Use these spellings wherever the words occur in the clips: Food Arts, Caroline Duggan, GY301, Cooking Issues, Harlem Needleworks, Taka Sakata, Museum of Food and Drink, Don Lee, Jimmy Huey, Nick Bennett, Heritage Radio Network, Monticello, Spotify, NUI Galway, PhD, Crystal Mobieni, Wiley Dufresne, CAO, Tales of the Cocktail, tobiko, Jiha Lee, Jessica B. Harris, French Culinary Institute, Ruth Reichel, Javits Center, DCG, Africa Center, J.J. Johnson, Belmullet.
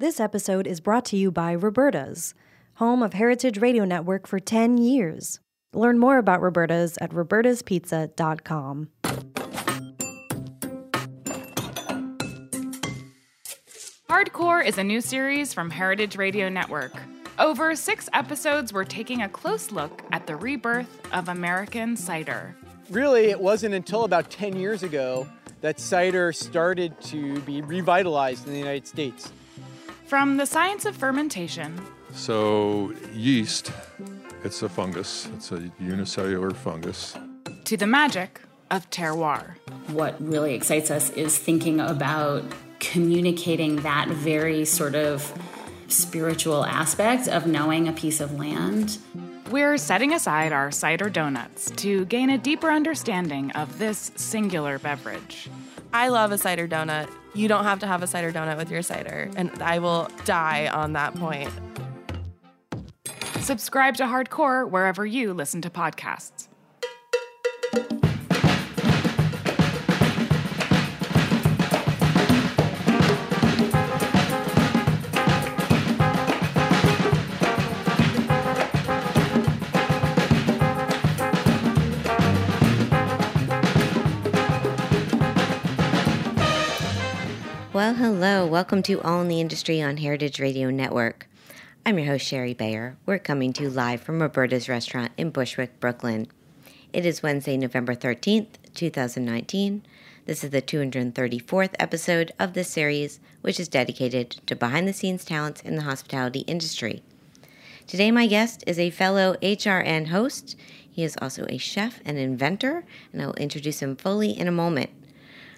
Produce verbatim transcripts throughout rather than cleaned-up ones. This episode is brought to you by Roberta's, home of Heritage Radio Network for ten years. Learn more about Roberta's at robertas pizza dot com. Hardcore is a new series from Heritage Radio Network. Over six episodes, we're taking a close look at the rebirth of American cider. Really, it wasn't until about ten years ago that cider started to be revitalized in the United States. From the science of fermentation. So yeast, it's a fungus, it's a unicellular fungus. To the magic of terroir. What really excites us is thinking about communicating that very sort of spiritual aspect of knowing a piece of land. We're setting aside our cider donuts to gain a deeper understanding of this singular beverage. I love a cider donut. You don't have to have a cider donut with your cider, and I will die on that point. Subscribe to Hardcore wherever you listen to podcasts. Well, hello. Welcome to All in the Industry on Heritage Radio Network. I'm your host, Sherry Bayer. We're coming to you live from Roberta's Restaurant in Bushwick, Brooklyn. It is Wednesday, November thirteenth, twenty nineteen. This is the two hundred thirty-fourth episode of this series, which is dedicated to behind-the-scenes talents in the hospitality industry. Today, my guest is a fellow H R N host. He is also a chef and inventor, and I will introduce him fully in a moment.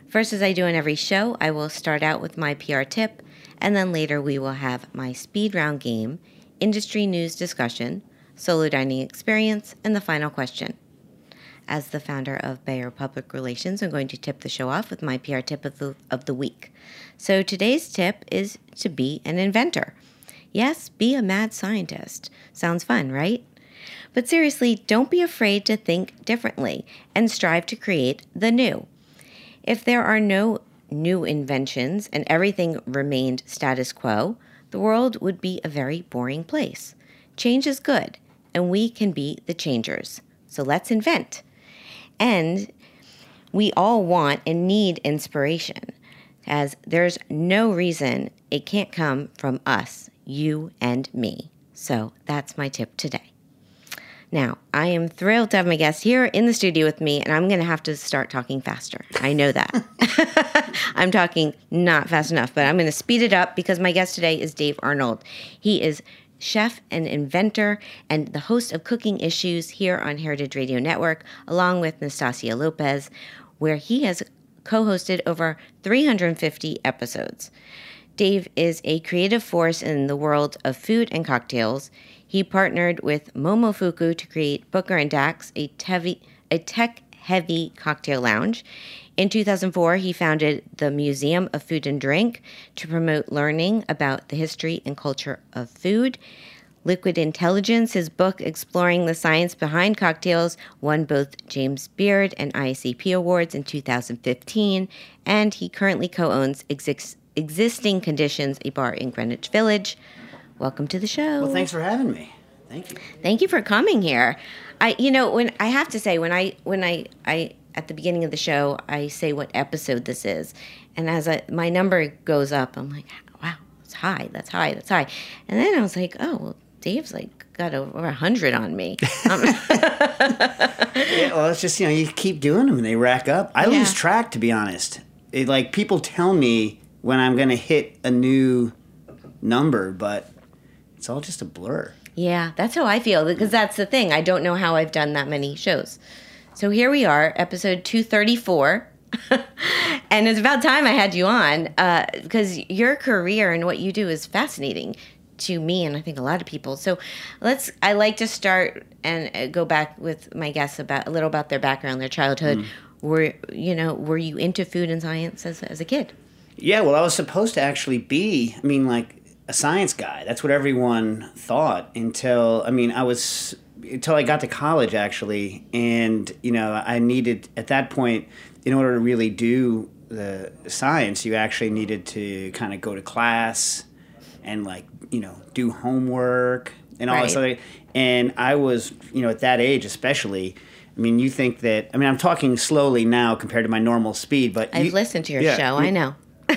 First, as I do in every show, I will start out with my P R tip, and then later we will have my speed round game, industry news discussion, solo dining experience, and the final question. As the founder of Bayer Public Relations, I'm going to tip the show off with my P R tip of the, of the week. So today's tip is to be an inventor. Yes, be a mad scientist. Sounds fun, right? But seriously, don't be afraid to think differently and strive to create the new. If there are no new inventions and everything remained status quo, the world would be a very boring place. Change is good, and we can be the changers. So let's invent. And we all want and need inspiration, as there's no reason it can't come from us, you and me. So that's my tip today. Now, I am thrilled to have my guest here in the studio with me, and I'm going to have to start talking faster. I know that. I'm talking not fast enough, but I'm going to speed it up because my guest today is Dave Arnold. He is chef and inventor and the host of Cooking Issues here on Heritage Radio Network, along with Nastasia Lopez, where he has co-hosted over three hundred fifty episodes. Dave is a creative force in the world of food and cocktails. He partnered with Momofuku to create Booker and Dax, a, tevi- a tech-heavy cocktail lounge. In two thousand four, he founded the Museum of Food and Drink to promote learning about the history and culture of food. Liquid Intelligence, his book exploring the science behind cocktails, won both James Beard and I C P Awards in two thousand fifteen, and he currently co-owns Ex- Existing Conditions, a bar in Greenwich Village. Welcome to the show. Well, thanks for having me. Thank you. Thank you for coming here. I, you know, when I have to say, when I, when I, I at the beginning of the show, I say what episode this is, and as I, my number goes up, I'm like, wow, that's high, that's high, that's high, and then I was like, oh, well, Dave's like got over a hundred on me. Um, yeah, well, it's just you know you keep doing them and they rack up. I yeah. lose track, to be honest. It, like people tell me when I'm going to hit a new number, but it's all just a blur. Yeah, that's how I feel, because that's the thing. I don't know how I've done that many shows. So here we are, episode two thirty-four, and it's about time I had you on, uh, because your career and what you do is fascinating to me and I think a lot of people. So let's. I like to start and go back with my guests about a little about their background, their childhood. Mm. Were you know were you into food and science as as a kid? Yeah, well, I was supposed to actually be. I mean, like. A science guy. That's what everyone thought until, I mean, I was, until I got to college actually. And, you know, I needed, at that point, in order to really do the science, you actually needed to kind of go to class and like, you know, do homework and all right. this other. And I was, you know, at that age especially, I mean, you think that, I mean, I'm talking slowly now compared to my normal speed, but I've you, listened to your yeah, show. You, I know.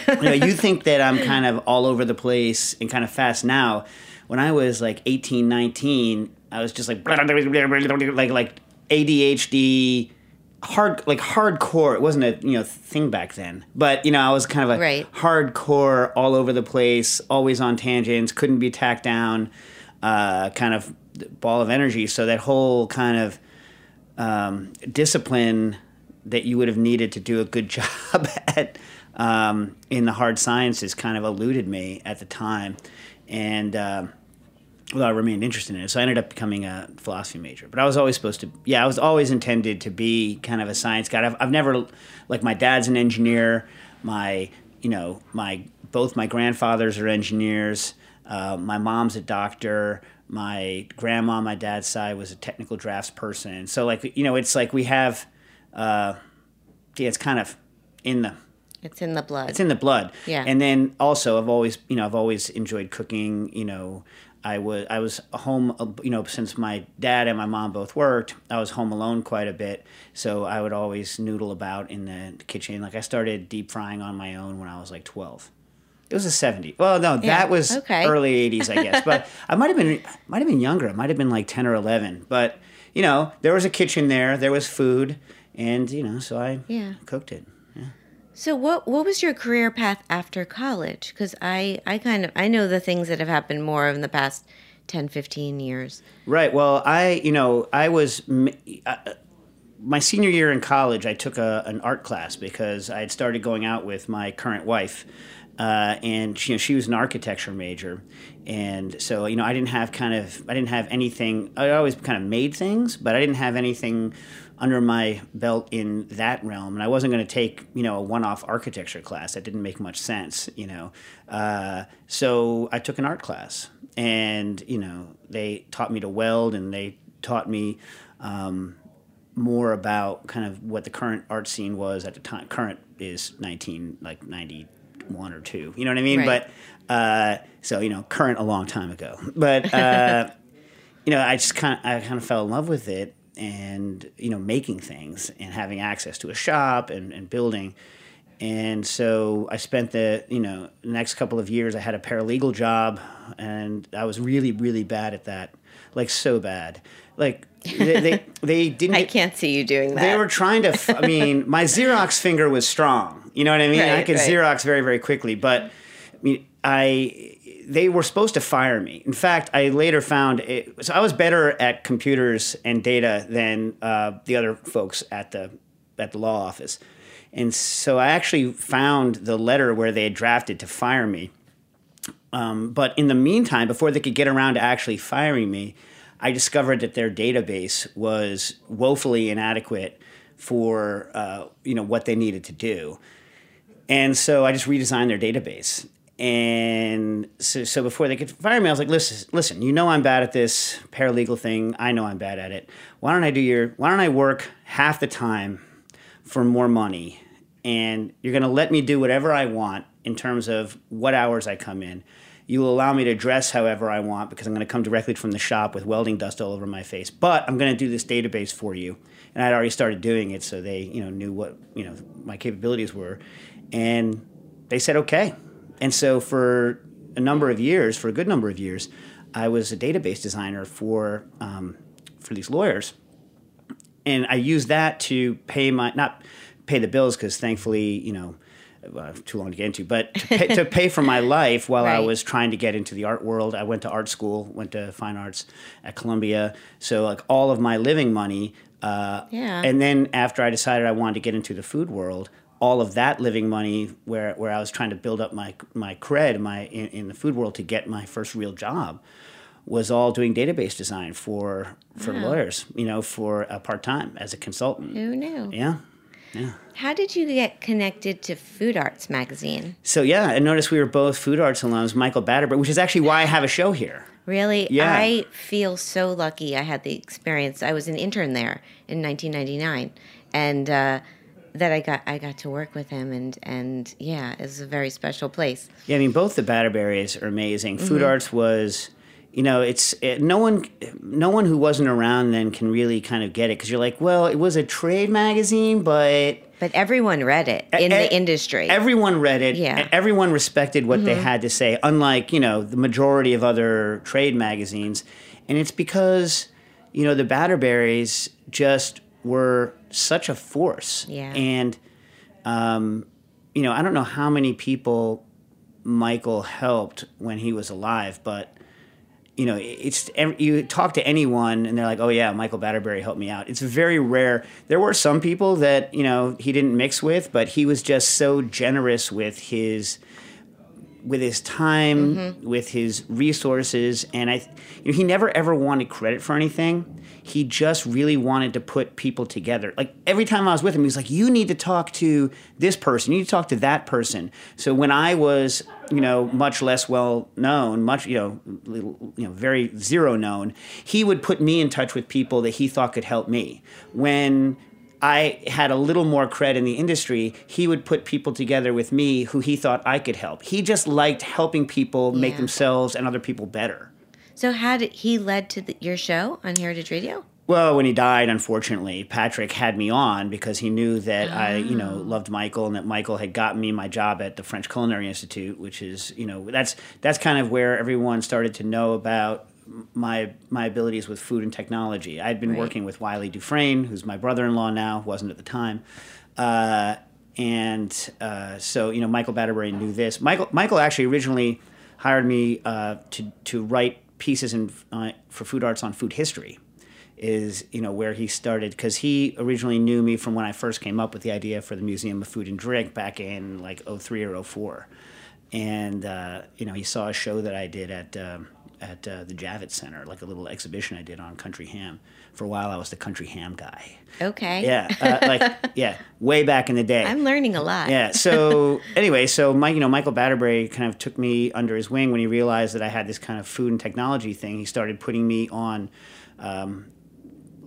You know, you think that I'm kind of all over the place and kind of fast now. When I was like eighteen, nineteen, I was just like, like, like A D H D, hard, like hardcore. It wasn't a, you know, thing back then, but you know, I was kind of a right. hardcore, all over the place, always on tangents, couldn't be tacked down, uh, kind of ball of energy. So that whole kind of, um, discipline that you would have needed to do a good job at, um, in the hard sciences kind of eluded me at the time. And, um, uh, well, I remained interested in it. So I ended up becoming a philosophy major, but I was always supposed to, yeah, I was always intended to be kind of a science guy. I've, I've never, like my dad's an engineer. My, you know, my, both my grandfathers are engineers. Uh, my mom's a doctor. My grandma on my dad's side was a technical drafts person. So like, you know, it's like we have, uh, yeah, it's kind of in the, It's in the blood. It's in the blood. Yeah. And then also I've always, you know, I've always enjoyed cooking. You know, I was, I was home, you know, since my dad and my mom both worked, I was home alone quite a bit. So I would always noodle about in the kitchen. Like I started deep frying on my own when I was like twelve. It was the seventies. Well, no, that yeah. was okay. early eighties, I guess. But I might've been, might've been younger. I might've been like ten or eleven, but you know, there was a kitchen there, there was food and, you know, so I yeah. cooked it. So what what was your career path after college? Because I, I kind of, I know the things that have happened more in the past ten, fifteen years. Right. Well, I, you know, I was, uh, my senior year in college, I took a, an art class because I had started going out with my current wife. Uh, and she, you know, she was an architecture major. And so, you know, I didn't have kind of, I didn't have anything, I always kind of made things, but I didn't have anything under my belt in that realm. And I wasn't going to take, you know, a one-off architecture class. That didn't make much sense, you know. Uh, so I took an art class and, you know, they taught me to weld and they taught me um, more about kind of what the current art scene was at the time. Current is nineteen, like ninety-one or two, you know what I mean? Right. But, uh, so, you know, current a long time ago. But, uh, you know, I just kind of, I kind of fell in love with it. And, you know, making things and having access to a shop and, and building. And so I spent the, you know, next couple of years I had a paralegal job and I was really, really bad at that. Like so bad. Like they, they, they didn't. I can't see you doing that. They were trying to, f- I mean, my Xerox finger was strong. You know what I mean? Right, I could right. Xerox very, very quickly, but I mean, I... They were supposed to fire me. In fact, I later found it, so I was better at computers and data than uh, the other folks at the at the law office, and so I actually found the letter where they had drafted to fire me. Um, but in the meantime, before they could get around to actually firing me, I discovered that their database was woefully inadequate for uh, you know what they needed to do, and so I just redesigned their database. And so, so before they could fire me, I was like, listen, listen, you know, I'm bad at this paralegal thing. I know I'm bad at it. Why don't I do your, why don't I work half the time for more money? And you're going to let me do whatever I want in terms of what hours I come in. You will allow me to dress however I want because I'm going to come directly from the shop with welding dust all over my face, but I'm going to do this database for you. And I'd already started doing it. So they, you know, knew what, you know, my capabilities were, and they said, okay. And so for a number of years, for a good number of years, I was a database designer for um, for these lawyers. And I used that to pay my, not pay the bills because thankfully, you know, well, too long to get into, but to pay, to pay for my life while right. I was trying to get into the art world. I went to art school, went to fine arts at Columbia. So like all of my living money. Uh, yeah. And then after I decided I wanted to get into the food world, all of that living money where, where I was trying to build up my my cred my in, in the food world to get my first real job was all doing database design for for wow. lawyers, you know, for uh, part-time as a consultant. Who knew? Yeah. Yeah. How did you get connected to Food Arts magazine? So, yeah, I noticed we were both Food Arts alums, Michael Batterberry, which is actually why I have a show here. Really? Yeah. I feel so lucky I had the experience. I was an intern there in nineteen ninety-nine, and... Uh, that I got I got to work with him, and, and yeah, it's a very special place. Yeah, I mean, both the Batterberries are amazing. Mm-hmm. Food Arts was, you know, it's it, no one no one who wasn't around then can really kind of get it, because you're like, well, it was a trade magazine, but... But everyone read it in e- the industry. Everyone read it. Yeah. And everyone respected what mm-hmm. they had to say, unlike, you know, the majority of other trade magazines. And it's because, you know, the Batterberries just were such a force. Yeah. And, um, you know, I don't know how many people Michael helped when he was alive, but, you know, it's you talk to anyone and they're like, oh, yeah, Michael Batterberry helped me out. It's very rare. There were some people that, you know, he didn't mix with, but he was just so generous with his with his time, mm-hmm. with his resources. And I, you know, he never, ever wanted credit for anything. He just really wanted to put people together. Like, every time I was with him, he was like, you need to talk to this person. You need to talk to that person. So when I was, you know, much less well-known, much, you know, little, you know, very zero-known, he would put me in touch with people that he thought could help me. When I had a little more cred in the industry, he would put people together with me who he thought I could help. He just liked helping people yeah. make themselves and other people better. So how did he led to the, your show on Heritage Radio? Well, when he died, unfortunately, Patrick had me on because he knew that oh. I, you know, loved Michael, and that Michael had gotten me my job at the French Culinary Institute, which is, you know, that's that's kind of where everyone started to know about my my abilities with food and technology. I'd been right. working with Wiley Dufresne, who's my brother-in-law now, wasn't at the time. Uh, and uh, so, you know, Michael Batterberry knew this. Michael Michael actually originally hired me uh, to to write pieces in uh, for Food Arts on food history, is, you know, where he started, because he originally knew me from when I first came up with the idea for the Museum of Food and Drink back in like oh three or oh four. And, uh, you know, he saw a show that I did at um, at uh, the Javits Center, like a little exhibition I did on country ham. For a while, I was the country ham guy. Okay. Yeah, uh, like, yeah, way back in the day. I'm learning a lot. Yeah, so anyway, so my, you know, Michael Batterberry kind of took me under his wing when he realized that I had this kind of food and technology thing. He started putting me on um,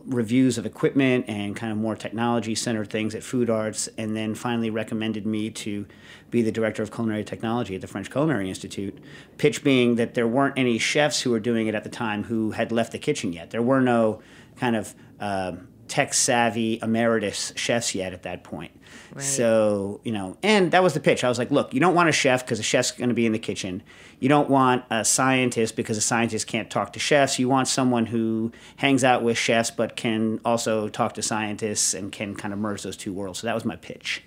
reviews of equipment and kind of more technology-centered things at Food Arts, and then finally recommended me to be the director of culinary technology at the French Culinary Institute, pitch being that there weren't any chefs who were doing it at the time who had left the kitchen yet. There were no kind of uh, tech-savvy emeritus chefs yet at that point. Right. So, you know, and that was the pitch. I was like, look, you don't want a chef because a chef's going to be in the kitchen. You don't want a scientist because a scientist can't talk to chefs. You want someone who hangs out with chefs but can also talk to scientists and can kind of merge those two worlds. So that was my pitch.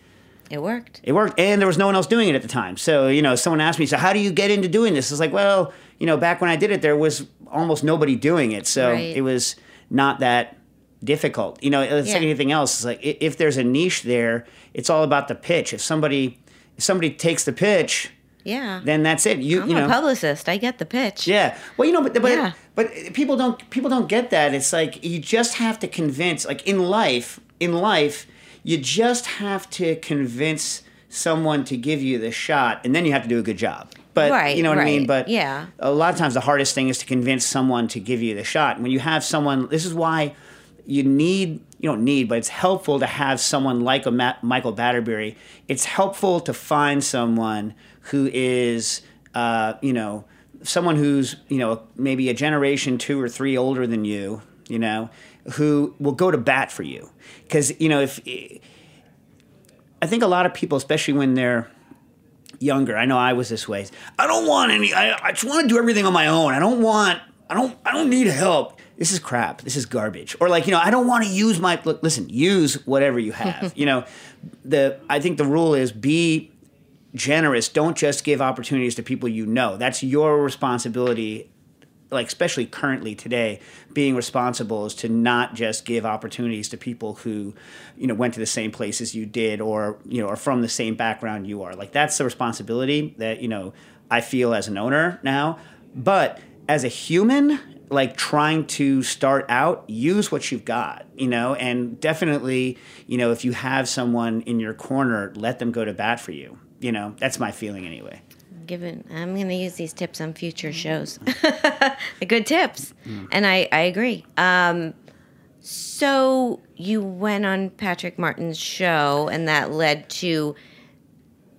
It worked. It worked, and there was no one else doing it at the time. So, you know, someone asked me, so how do you get into doing this? It's like, well, you know, back when I did it, there was almost nobody doing it. So right. it was not that difficult. You know, it's yeah. like anything else. It's like, if there's a niche there, it's all about the pitch. If somebody if somebody takes the pitch... Yeah. Then that's it. You, I'm you know, a publicist. I get the pitch. Yeah. Well, you know, but but, yeah. but people don't people don't get that. It's like, you just have to convince, like in life, in life, you just have to convince someone to give you the shot, and then you have to do a good job. But right, you know what right. I mean? But yeah. a lot of times the hardest thing is to convince someone to give you the shot. And when you have someone, this is why you need, you don't need, but it's helpful to have someone like a Ma- Michael Batterberry. It's helpful to find someone who is, uh, you know, someone who's, you know, maybe a generation two or three older than you, you know, who will go to bat for you. Because, you know, if I think a lot of people, especially when they're younger, I know I was this way, I don't want any, I, I just want to do everything on my own. I don't want, I don't, I don't need help. This is crap. This is garbage. Or like, you know, I don't want to use my, look, listen, use whatever you have. You know, the, I think the rule is be generous. Don't just give opportunities to people you know. That's your responsibility, like especially currently today, being responsible is to not just give opportunities to people who, you know, went to the same places you did or, you know, are from the same background you are. Like that's the responsibility that, you know, I feel as an owner now. But as a human, like trying to start out, use what you've got, you know, and definitely, you know, if you have someone in your corner, let them go to bat for you. You know, that's my feeling anyway. Given, I'm going to use these tips on future shows. Good tips. Mm. And I, I agree. Um, So you went on Patrick Martin's show, and that led to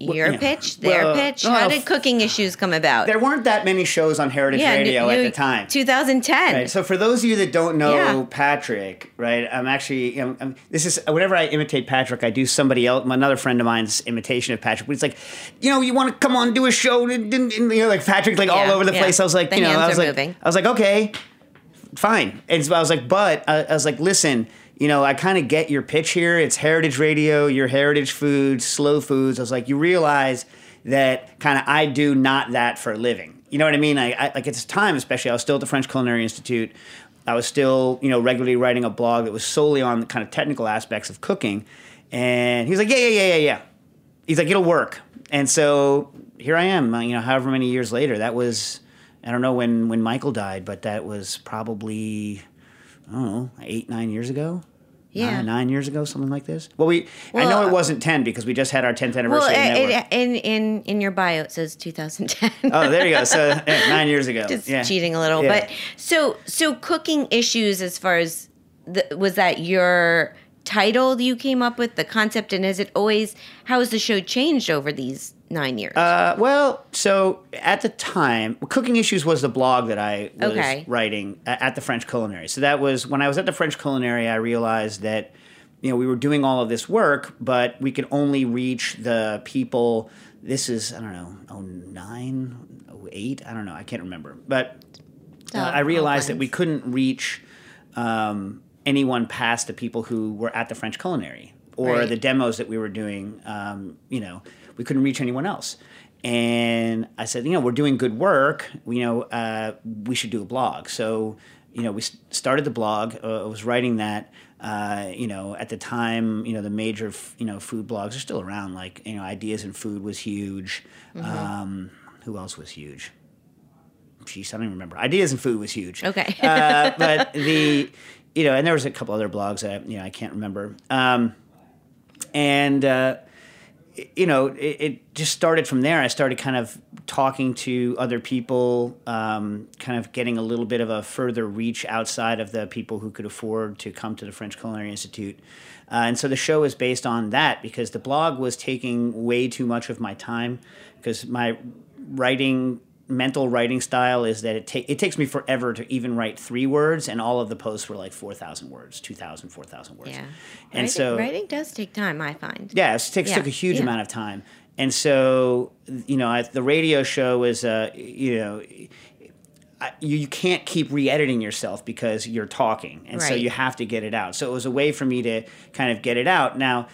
your well, yeah. pitch, their well, pitch. How well, did Cooking Issues come about? There weren't that many shows on Heritage yeah, Radio new, at the time. twenty ten. Right. So for those of you that don't know yeah. Patrick, right, I'm actually, I'm, I'm, this is, whenever I imitate Patrick, I do somebody else, another friend of mine's imitation of Patrick. But it's like, you know, you want to come on, do a show, and, and, and, you know, like Patrick, like yeah, all over the yeah. place. I was like, the you know, I was like, moving. I was like, okay, fine. And so I was like, but I, I was like, listen, you know, I kind of get your pitch here. It's Heritage Radio, your heritage foods, slow foods. I was like, you realize that kind of I do not that for a living. You know what I mean? I, I like at the time, especially, I was still at the French Culinary Institute. I was still, you know, regularly writing a blog that was solely on the kind of technical aspects of cooking. And he was like, yeah, yeah, yeah, yeah, yeah. He's like, it'll work. And so here I am, you know, however many years later. That was, I don't know when, when Michael died, but that was probably, I don't know, eight, nine years ago. Yeah, nine, nine years ago, something like this. Well, we well, I know it wasn't ten because we just had our tenth anniversary. Well, it, in in in your bio it says two thousand ten. Oh, there you go. So yeah, nine years ago. Just yeah. cheating a little, yeah. but so so Cooking Issues. As far as the, was that your title you came up with, the concept, and is it always? How has the show changed over these nine years? Uh, well, so at the time, Cooking Issues was the blog that I was okay. writing at the French Culinary. So that was, when I was at the French Culinary, I realized that, you know, we were doing all of this work, but we could only reach the people, this is, I don't know, oh nine, oh eight, I don't know, I can't remember. But uh, I realized that we couldn't reach um, anyone past the people who were at the French Culinary or right. the demos that we were doing, um, you know, we couldn't reach anyone else. And I said, you know, we're doing good work. We, you know, uh, we should do a blog. So, you know, we started the blog. Uh, I was writing that, uh, you know, at the time, you know, the major, f- you know, food blogs are still around. Like, you know, Ideas in Food was huge. Mm-hmm. Um, who else was huge? Jeez, I don't even remember. Ideas in Food was huge. Okay. uh, but the, you know, and there was a couple other blogs that, you know, I can't remember. Um, and, uh, you know, it, it just started from there. I started kind of talking to other people, um, kind of getting a little bit of a further reach outside of the people who could afford to come to the French Culinary Institute. Uh, and so the show is based on that because the blog was taking way too much of my time because my writing, mental writing style is that it, ta- it takes me forever to even write three words, and all of the posts were like four thousand words, two thousand, four thousand words. Yeah. And writing, so writing does take time, I find. Yeah, it takes, yeah. took a huge yeah. amount of time. And so, you know, I, the radio show is, uh, you know, I, you, you can't keep re-editing yourself because you're talking. And right. so you have to get it out. So it was a way for me to kind of get it out. Now,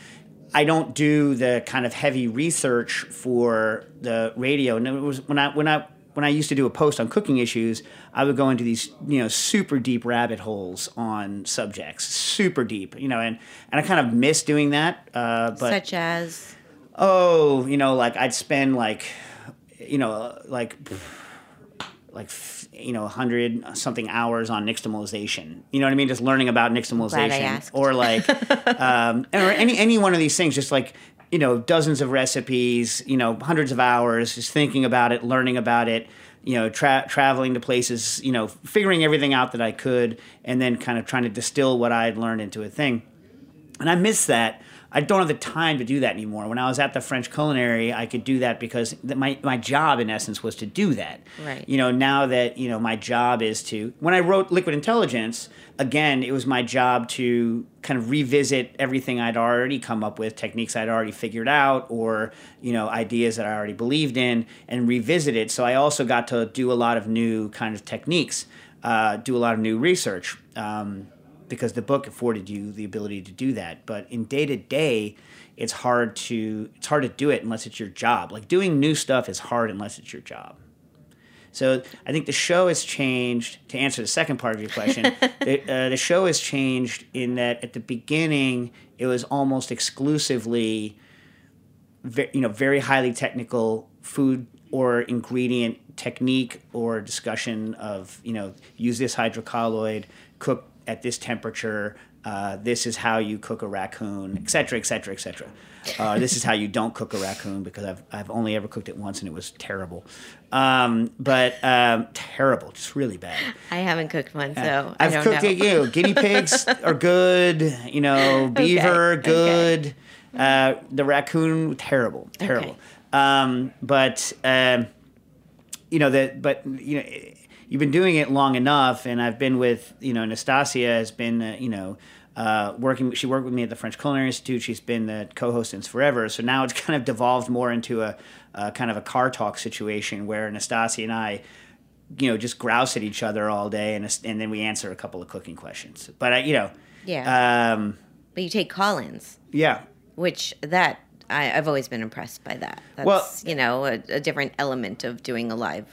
I don't do the kind of heavy research for the radio. And it was when I, when I, When I used to do a post on Cooking Issues, I would go into these, you know, super deep rabbit holes on subjects, super deep, you know, and, and I kind of miss doing that. Uh, but, Such as? Oh, you know, like I'd spend like, you know, like, like, you know, one hundred something hours on nixtamalization. You know what I mean? Just learning about nixtamalization. Or like, um, or any any one of these things, just like, you know, dozens of recipes, you know, hundreds of hours, just thinking about it, learning about it, you know, tra- traveling to places, you know, figuring everything out that I could, and then kind of trying to distill what I had learned into a thing. And I miss that. I don't have the time to do that anymore. When I was at the French Culinary, I could do that because th- my, my job, in essence, was to do that. Right. You know, now that, you know, my job is to... When I wrote Liquid Intelligence, again, it was my job to kind of revisit everything I'd already come up with, techniques I'd already figured out, or, you know, ideas that I already believed in, and revisit it. So I also got to do a lot of new kind of techniques, uh, do a lot of new research, um because the book afforded you the ability to do that. But in day-to-day, it's hard to it's hard to do it unless it's your job. Like, doing new stuff is hard unless it's your job. So I think the show has changed, to answer the second part of your question, the, uh, the show has changed in that at the beginning, it was almost exclusively, ve- you know, very highly technical food or ingredient technique or discussion of, you know, use this hydrocolloid, cook at this temperature, Uh, this is how you cook a raccoon, et cetera, et cetera, et cetera. Uh, this is how you don't cook a raccoon, because I've I've only ever cooked it once and it was terrible. Um, but um, terrible, just really bad. I haven't cooked one, so uh, I I've don't cooked know. It, you know, guinea pigs are good, you know, beaver, okay. good. Okay. Uh, the raccoon, terrible, terrible. Okay. Um, but, um, you know, the, but, you know, it, you've been doing it long enough, and I've been with, you know, Nastasia has been, uh, you know, uh, working, she worked with me at the French Culinary Institute. She's been the co-host since forever. So now it's kind of devolved more into a uh, kind of a car talk situation where Nastasia and I, you know, just grouse at each other all day, and and then we answer a couple of cooking questions. But, I, you know. Yeah. Um, but you take call-ins. Yeah. Which that, I, I've always been impressed by that. That's, well, you know, a, a different element of doing a live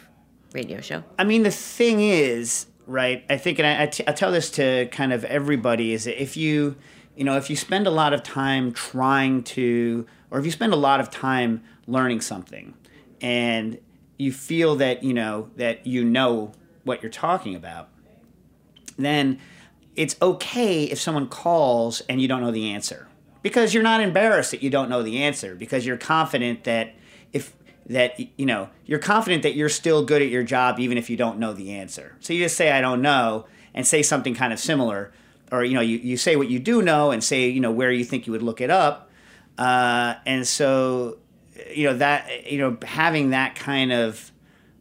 radio show. I mean, the thing is, right, I think, and I, I, t- I tell this to kind of everybody, is that if you, you know, if you spend a lot of time trying to, or if you spend a lot of time learning something and you feel that, you know, that you know what you're talking about, then it's okay if someone calls and you don't know the answer, because you're not embarrassed that you don't know the answer, because you're confident that if, that, you know, you're confident that you're still good at your job even if you don't know the answer. So you just say, I don't know, and say something kind of similar. Or, you know, you, you say what you do know and say, you know, where you think you would look it up. Uh, and so, you know, that, you know, having that kind of,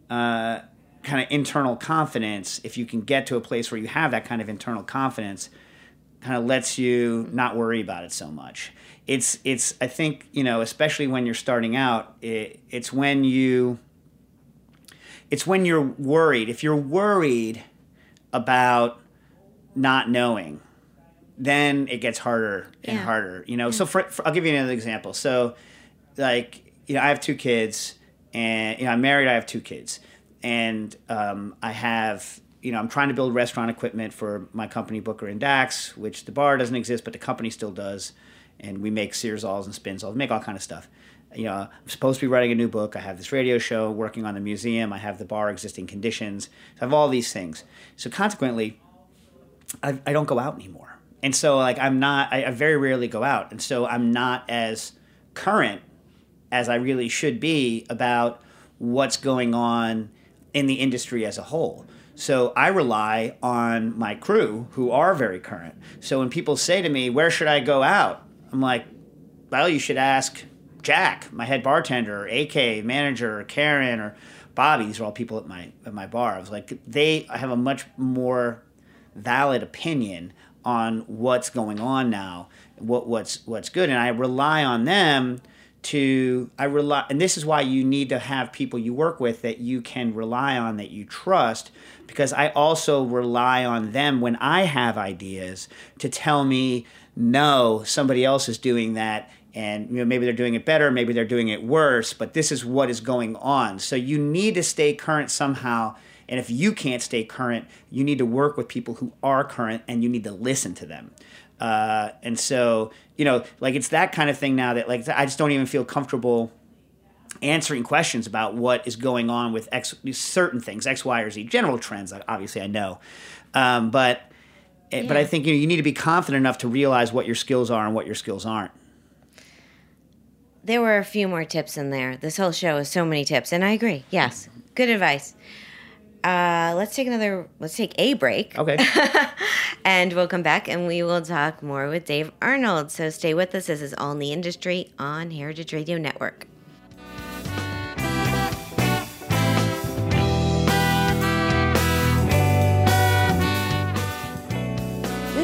uh, kind of internal confidence, if you can get to a place where you have that kind of internal confidence, kind of lets you not worry about it so much. It's, it's, I think, you know, especially when you're starting out, it, it's when you, it's when you're worried. If you're worried about not knowing, then it gets harder and yeah. harder, you know? Yeah. So for, for, I'll give you another example. So like, you know, I have two kids and, you know, I'm married, I have two kids, and, um, I have, you know, I'm trying to build restaurant equipment for my company, Booker and Dax, which the bar doesn't exist, but the company still does. And we make Searzalls and Spinzalls, we make all kind of stuff. You know, I'm supposed to be writing a new book. I have this radio show, working on the museum. I have the bar, Existing Conditions. So I have all these things. So consequently, I, I don't go out anymore. And so, like, I'm not, I, I very rarely go out. And so I'm not as current as I really should be about what's going on in the industry as a whole. So I rely on my crew, who are very current. So when people say to me, where should I go out? I'm like, well, you should ask Jack, my head bartender, or A K, manager, or Karen, or Bobby. These are all people at my at my bar. I was like, they have a much more valid opinion on what's going on now, what what's what's good, and I rely on them to I rely, and this is why you need to have people you work with that you can rely on, that you trust, because I also rely on them when I have ideas to tell me, no, somebody else is doing that, and you know, maybe they're doing it better, maybe they're doing it worse, but this is what is going on. So you need to stay current somehow, and if you can't stay current, you need to work with people who are current, and you need to listen to them. Uh, and so, you know, like, it's that kind of thing now that, like, I just don't even feel comfortable answering questions about what is going on with X, certain things, X, Y, or Z, general trends. Obviously, I know, um, but... Yeah. But I think, you know, you need to be confident enough to realize what your skills are and what your skills aren't. There were a few more tips in there. This whole show is so many tips, and I agree. Yes, good advice. Uh, let's take another. Let's take a break. Okay. And we'll come back, and we will talk more with Dave Arnold. So stay with us. This is All in the Industry on Heritage Radio Network.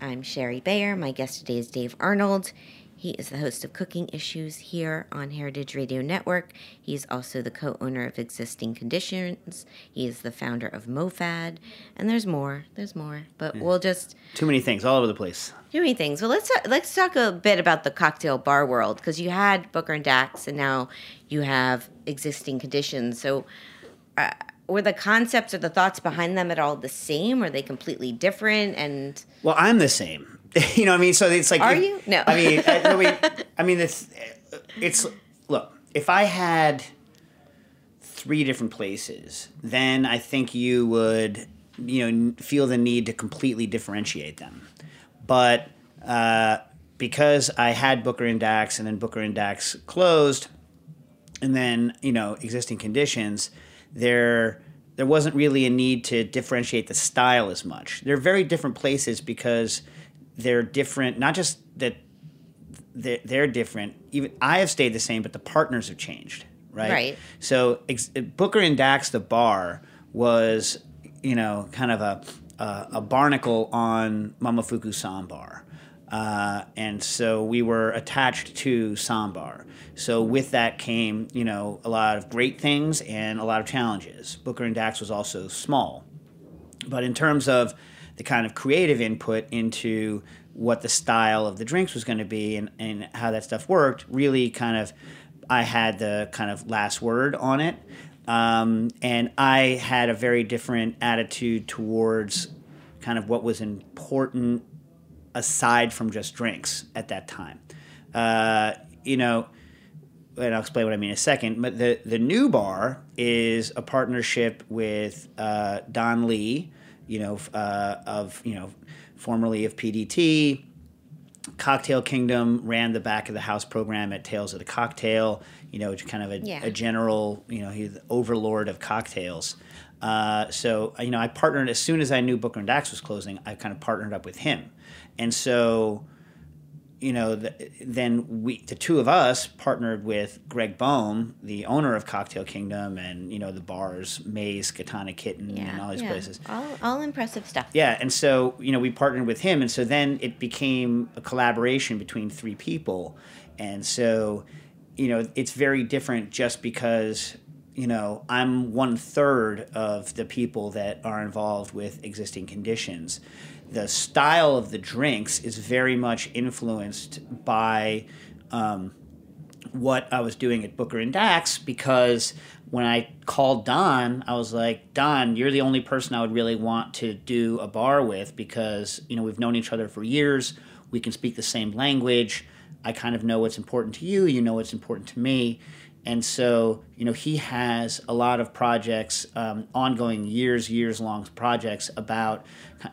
I'm Sherry Bayer. My guest today is Dave Arnold. He is the host of Cooking Issues here on Heritage Radio Network. He is also the co-owner of Existing Conditions. He is the founder of MoFad. And there's more. There's more. But yeah. we'll just... Too many things all over the place. Too many things. Well, let's, let's talk a bit about the cocktail bar world, because you had Booker and Dax, and now you have Existing Conditions. So... Uh, Were the concepts or the thoughts behind them at all the same? Or are they completely different? And well, I'm the same. You know what I mean? So it's like... Are if, you? No. I mean, I, no, we, I mean it's, it's... Look, if I had three different places, then I think you would, you know, feel the need to completely differentiate them. But uh, because I had Booker and Dax, and then Booker and Dax closed, and then, you know, Existing Conditions... There, there wasn't really a need to differentiate the style as much. They're very different places because they're different. Not just that they're, they're different. Even I have stayed the same, but the partners have changed, right? Right. So ex- Booker and Dax, the bar, was, you know, kind of a a, a barnacle on Momofuku Sambar, uh, and so we were attached to Sambar. So with that came, you know, a lot of great things and a lot of challenges. Booker and Dax was also small. But in terms of the kind of creative input into what the style of the drinks was going to be and, and how that stuff worked, really kind of I had the kind of last word on it. Um, and I had a very different attitude towards kind of what was important aside from just drinks at that time. Uh, you know... and I'll explain what I mean in a second, but the, the new bar is a partnership with uh, Don Lee, you know, uh, of, you know, formerly of P D T. Cocktail Kingdom ran the back of the house program at Tales of the Cocktail, you know, kind of a, yeah. a general, you know, he's the overlord of cocktails. Uh, so, you know, I partnered, as soon as I knew Booker and Dax was closing, I kind of partnered up with him. And so... You know, the, then we, the two of us, partnered with Greg Boehm, the owner of Cocktail Kingdom, and you know the bars, Maze, Katana Kitten, yeah, and all these yeah. places. All, all impressive stuff. Yeah, and so you know we partnered with him, and so then it became a collaboration between three people, and so you know it's very different just because you know I'm one third of the people that are involved with Existing Conditions. The style of the drinks is very much influenced by um, what I was doing at Booker and Dax, because when I called Don, I was like, Don, you're the only person I would really want to do a bar with, because you know we've known each other for years. We can speak the same language. I kind of know what's important to you. You know what's important to me. And so, you know, he has a lot of projects, um, ongoing years, years-long projects about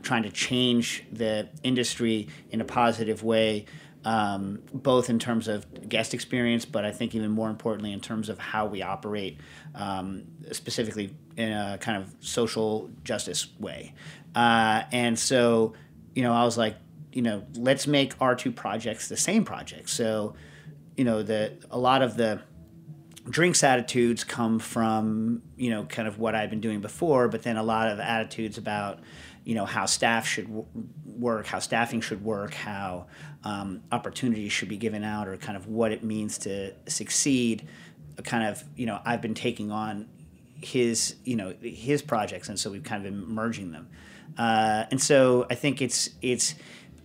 trying to change the industry in a positive way, um, both in terms of guest experience, but I think even more importantly in terms of how we operate, um, specifically in a kind of social justice way. Uh, and so, you know, I was like, you know, let's make our two projects the same project. So, you know, the a lot of the... drinks attitudes come from, you know, kind of what I've been doing before, but then a lot of attitudes about, you know, how staff should w- work, how staffing should work, how um, opportunities should be given out, or kind of what it means to succeed. Kind of, you know, I've been taking on his, you know, his projects, and so we've kind of been merging them. Uh, and so I think it's it's.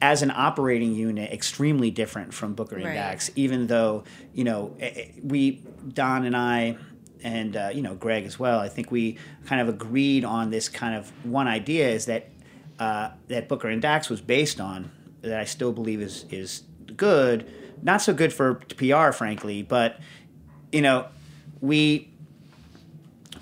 as an operating unit, extremely different from Booker and right. Dax, even though, you know, we, Don and I, and, uh, you know, Greg as well, I think we kind of agreed on this kind of one idea is that uh, that Booker and Dax was based on, that I still believe is, is good, not so good for P R, frankly, but, you know, we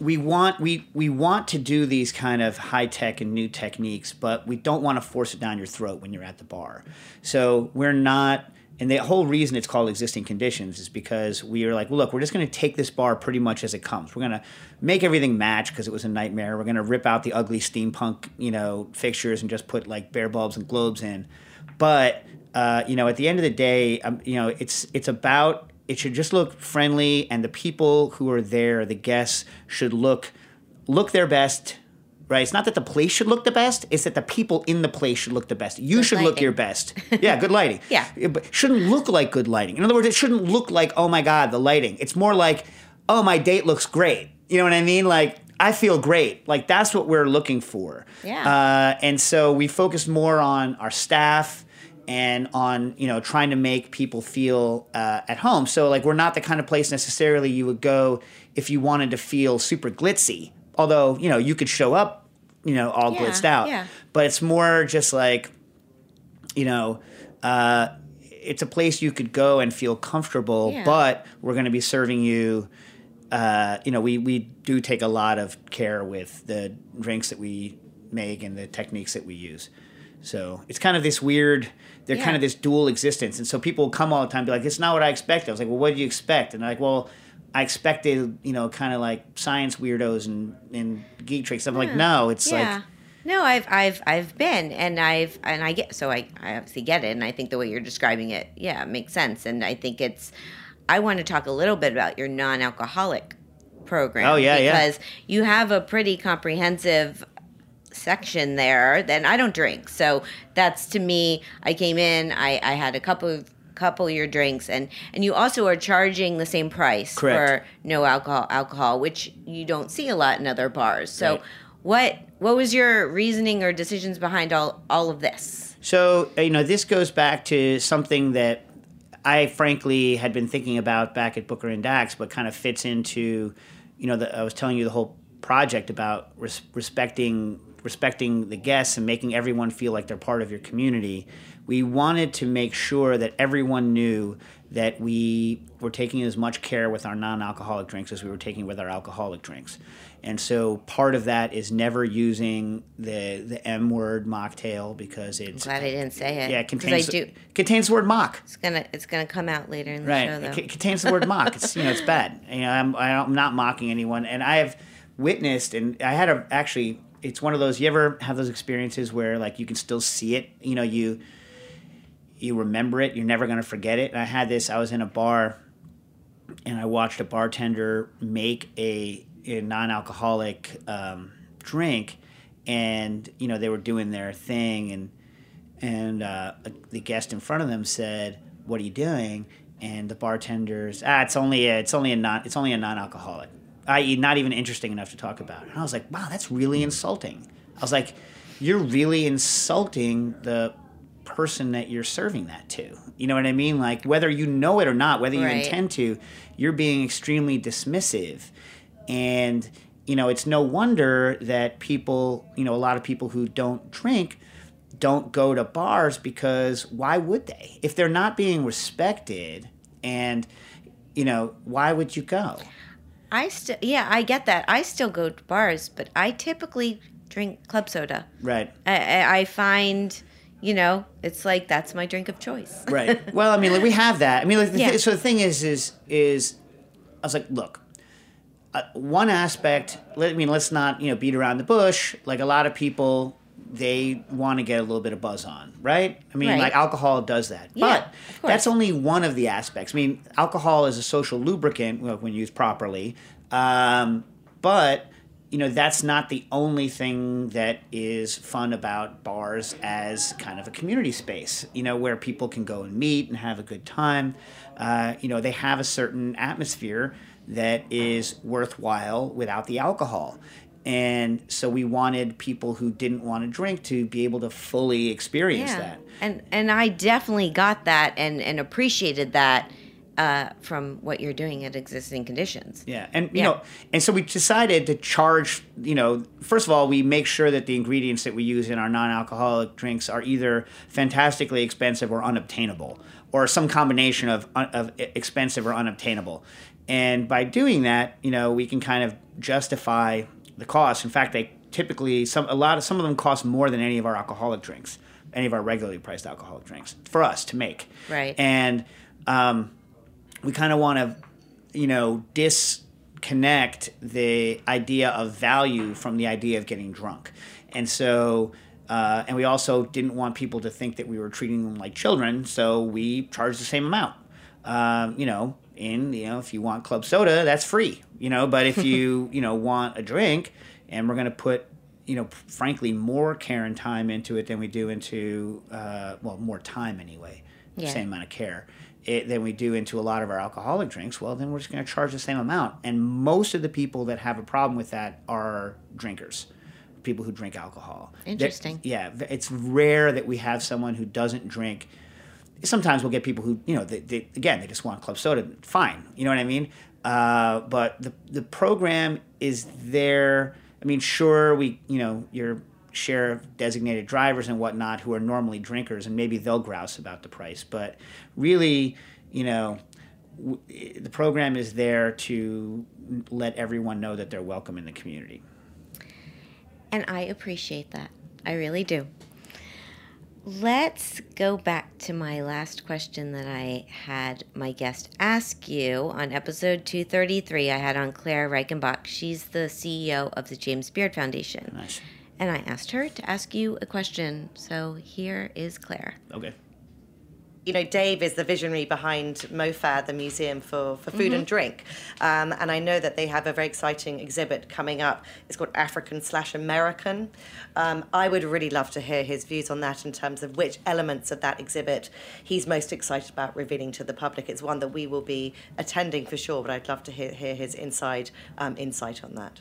we want we we want to do these kind of high tech and new techniques, but we don't want to force it down your throat when you're at the bar. So we're not. And the whole reason it's called Existing Conditions is because we are like, well, look, we're just going to take this bar pretty much as it comes. We're going to make everything match because it was a nightmare. We're going to rip out the ugly steampunk, you know, fixtures and just put like bare bulbs and globes in. But, uh, you know, at the end of the day, um, you know, it's it's about it should just look friendly, and the people who are there, the guests, should look look their best. Right. It's not that the place should look the best. It's that the people in the place should look the best. You good should lighting. Look your best. Yeah, good lighting. Yeah. It shouldn't look like good lighting. In other words, it shouldn't look like, oh, my God, the lighting. It's more like, oh, my date looks great. You know what I mean? Like, I feel great. Like, that's what we're looking for. Yeah. Uh, and so we focus more on our staff and on, you know, trying to make people feel uh, at home. So, like, we're not the kind of place necessarily you would go if you wanted to feel super glitzy. Although, you know, you could show up, you know, all yeah, glitzed out. Yeah. But it's more just like, you know, uh, it's a place you could go and feel comfortable, yeah. But we're going to be serving you, uh, you know, we, we do take a lot of care with the drinks that we make and the techniques that we use. So it's kind of this weird, they're yeah. kind of this dual existence. And so people come all the time and be like, it's not what I expected. I was like, well, what did you expect? And they're like, well... I expected, you know, kind of like science weirdos and, and geek tricks. I'm yeah. like, no, it's yeah. like, no, I've I've I've been and I've and I get so I, I obviously get it, and I think the way you're describing it, yeah, makes sense. And I think it's, I want to talk a little bit about your non-alcoholic program. Oh yeah, because yeah, because you have a pretty comprehensive section there. Then I don't drink, so that's to me. I came in, I I had a couple of. couple your drinks, and and you also are charging the same price Correct. For no alcohol alcohol which you don't see a lot in other bars, so right. what what was your reasoning or decisions behind all all of this? So you know, this goes back to something that I frankly had been thinking about back at Booker and Dax, but kind of fits into, you know, the, I was telling you the whole project about res- respecting respecting the guests and making everyone feel like they're part of your community. We wanted to make sure that everyone knew that we were taking as much care with our non-alcoholic drinks as we were taking with our alcoholic drinks. And so part of that is never using the the M word mocktail, because it's... I'm glad I didn't say it. Yeah, it contains, I do. contains the word mock. It's gonna it's gonna come out later in the right. show, though. It c- contains the word mock. It's, you know, it's bad. You know, I'm, I'm not mocking anyone. And I have witnessed, and I had a, actually... It's one of those, you ever have those experiences where like you can still see it, you know, you you remember it, you're never going to forget it. And I had this, I was in a bar and I watched a bartender make a, a non-alcoholic um, drink, and, you know, they were doing their thing, and and uh, the guest in front of them said, "What are you doing?" And the bartender's, "Ah, it's only a, it's only a non, it's only a non-alcoholic." that is not even interesting enough to talk about. And I was like, wow, that's really insulting. I was like, you're really insulting the person that you're serving that to. You know what I mean? Like, whether you know it or not, whether you right. intend to, you're being extremely dismissive. And, you know, it's no wonder that people, you know, a lot of people who don't drink don't go to bars, because why would they? If they're not being respected, and, you know, why would you go? I still, yeah, I get that. I still go to bars, but I typically drink club soda. Right. I, I find, you know, it's like that's my drink of choice. Right. Well, I mean, like, we have that. I mean, like, yeah. th- so the thing is, is, is, I was like, look, uh, one aspect. Let, I mean, let's not, you know, beat around the bush. Like, a lot of people, they want to get a little bit of buzz on, right? I mean, right. like, alcohol does that. Yeah, but that's only one of the aspects. I mean, alcohol is a social lubricant when used properly. Um, but, you know, that's not the only thing that is fun about bars as kind of a community space, you know, where people can go and meet and have a good time. Uh, you know, they have a certain atmosphere that is worthwhile without the alcohol. And so we wanted people who didn't want to drink to be able to fully experience yeah. that. And and I definitely got that and, and appreciated that uh, from what you're doing at Existing Conditions. Yeah, and you yeah. know, and so we decided to charge. You know, first of all, we make sure that the ingredients that we use in our non-alcoholic drinks are either fantastically expensive or unobtainable, or some combination of of expensive or unobtainable. And by doing that, you know, we can kind of justify the cost. In fact, they typically some a lot of some of them cost more than any of our alcoholic drinks, any of our regularly priced alcoholic drinks for us to make. Right. And um, we kind of want to, you know, disconnect the idea of value from the idea of getting drunk. And so, uh, and we also didn't want people to think that we were treating them like children, so we charged the same amount. Um, you know, in, you know, if you want club soda, that's free, you know, but if you, you know, want a drink, and we're going to put, you know, frankly, more care and time into it than we do into, uh, well, more time anyway, yeah. same amount of care. It, than we do into a lot of our alcoholic drinks, well, then we're just going to charge the same amount. And most of the people that have a problem with that are drinkers, people who drink alcohol. Interesting. That, yeah, it's rare that we have someone who doesn't drink. Sometimes we'll get people who, you know, they, they, again, they just want club soda. Fine, you know what I mean? Uh, but the the program is there. I mean, sure, we, you know, you're... share of designated drivers and whatnot who are normally drinkers, and maybe they'll grouse about the price. But really, you know, w- the program is there to let everyone know that they're welcome in the community. And I appreciate that. I really do. Let's go back to my last question that I had my guest ask you on episode two thirty-three. I had on Claire Reichenbach. She's the C E O of the James Beard Foundation. Nice. And I asked her to ask you a question. So here is Claire. Okay. You know, Dave is the visionary behind MoFAD, the Museum for, for Food mm-hmm. and Drink. Um, and I know that they have a very exciting exhibit coming up. It's called African slash American. Um, I would really love to hear his views on that in terms of which elements of that exhibit he's most excited about revealing to the public. It's one that we will be attending for sure, but I'd love to hear, hear his inside um, insight on that.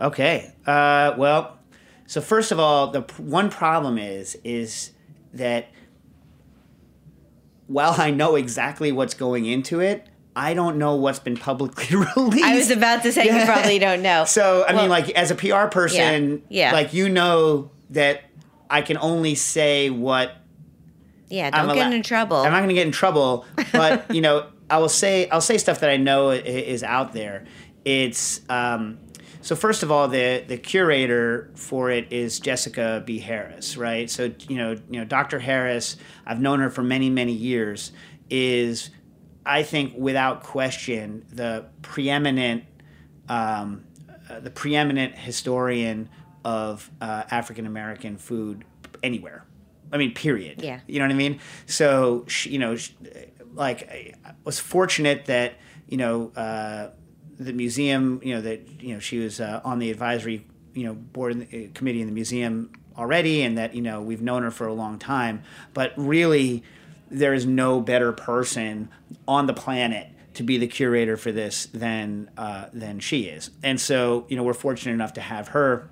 Okay. Uh, well... So first of all, the p- one problem is is that while I know exactly what's going into it, I don't know what's been publicly released. I was about to say yeah. you probably don't know. So, I well, mean, like, as a P R person, yeah, yeah. like, you know that I can only say what Yeah, don't I'm get ala- in trouble. I'm not going to get in trouble, but, you know, I will say, I'll say stuff that I know is out there. It's... Um, So first of all, the, the curator for it is Jessica B. Harris, right? So, you know, you know, Doctor Harris, I've known her for many, many years, is, I think, without question, the preeminent um, uh, the preeminent historian of uh, African-American food anywhere. I mean, period. Yeah. You know what I mean? So, she, you know, she, like, I was fortunate that, you know, uh, the museum, you know, that, you know, she was uh, on the advisory, you know, board in the, uh, committee in the museum already, and that, you know, we've known her for a long time. But really, there is no better person on the planet to be the curator for this than uh, than she is. And so, you know, we're fortunate enough to have her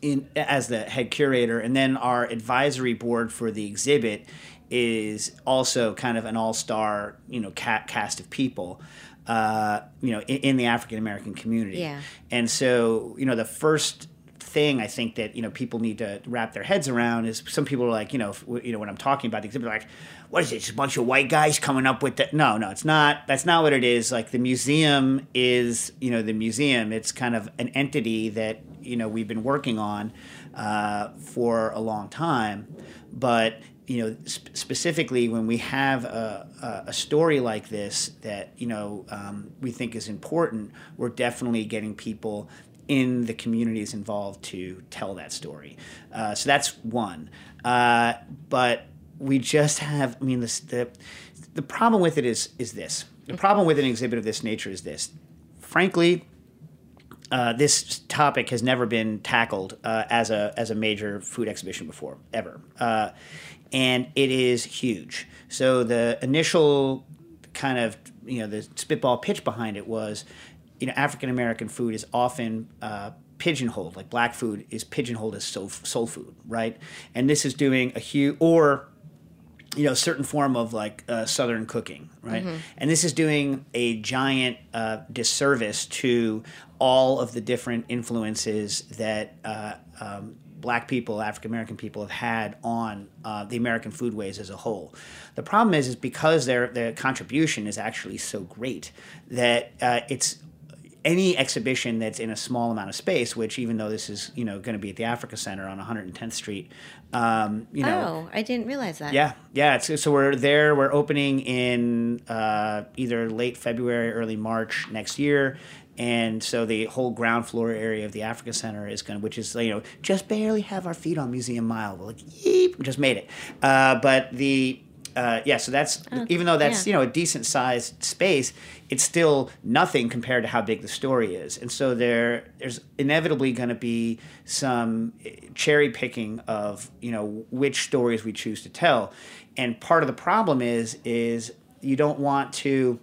in as the head curator. And then our advisory board for the exhibit is also kind of an all-star, you know, ca- cast of people. Uh, you know, in, in the African American community. Yeah. And so, you know, the first thing I think that, you know, people need to wrap their heads around is some people are like, you know, if, you know, when I'm talking about the exhibit, like, what is it? Just a bunch of white guys coming up with that? No, no, it's not. That's not what it is. Like, the museum is, you know, the museum. It's kind of an entity that, you know, we've been working on uh, for a long time. But, you know, sp- specifically when we have a, a, a story like this that, you know, um, we think is important, we're definitely getting people in the communities involved to tell that story. Uh, so that's one. Uh, but we just have, I mean, this, the the problem with it is is this. The problem with an exhibit of this nature is this. Frankly, uh, this topic has never been tackled uh, as a as a major food exhibition before, ever. Uh, And it is huge. So the initial kind of, you know, the spitball pitch behind it was, you know, African American food is often uh, pigeonholed. Like, black food is pigeonholed as soul, soul food, right? And this is doing a huge, or you know, certain form of like uh, Southern cooking, right? Mm-hmm. And this is doing a giant uh, disservice to all of the different influences that uh, um, Black people, African American people have had on uh, the American foodways as a whole. The problem is, is because their their contribution is actually so great that uh, it's any exhibition that's in a small amount of space, which even though this is, you know, going to be at the Africa Center on one hundred tenth Street, um, you know. Oh, I didn't realize that. Yeah, yeah. It's, so we're there. We're opening in uh, either late February, early March next year. And so the whole ground floor area of the Africa Center is going to, which is, you know, just barely have our feet on Museum Mile. We're like, yeep, just made it. Uh, but the... Uh, yeah, so that's, oh, even though that's, yeah. you know, a decent sized space, it's still nothing compared to how big the story is. And so there, there's inevitably going to be some cherry picking of, you know, which stories we choose to tell. And part of the problem is, is you don't want to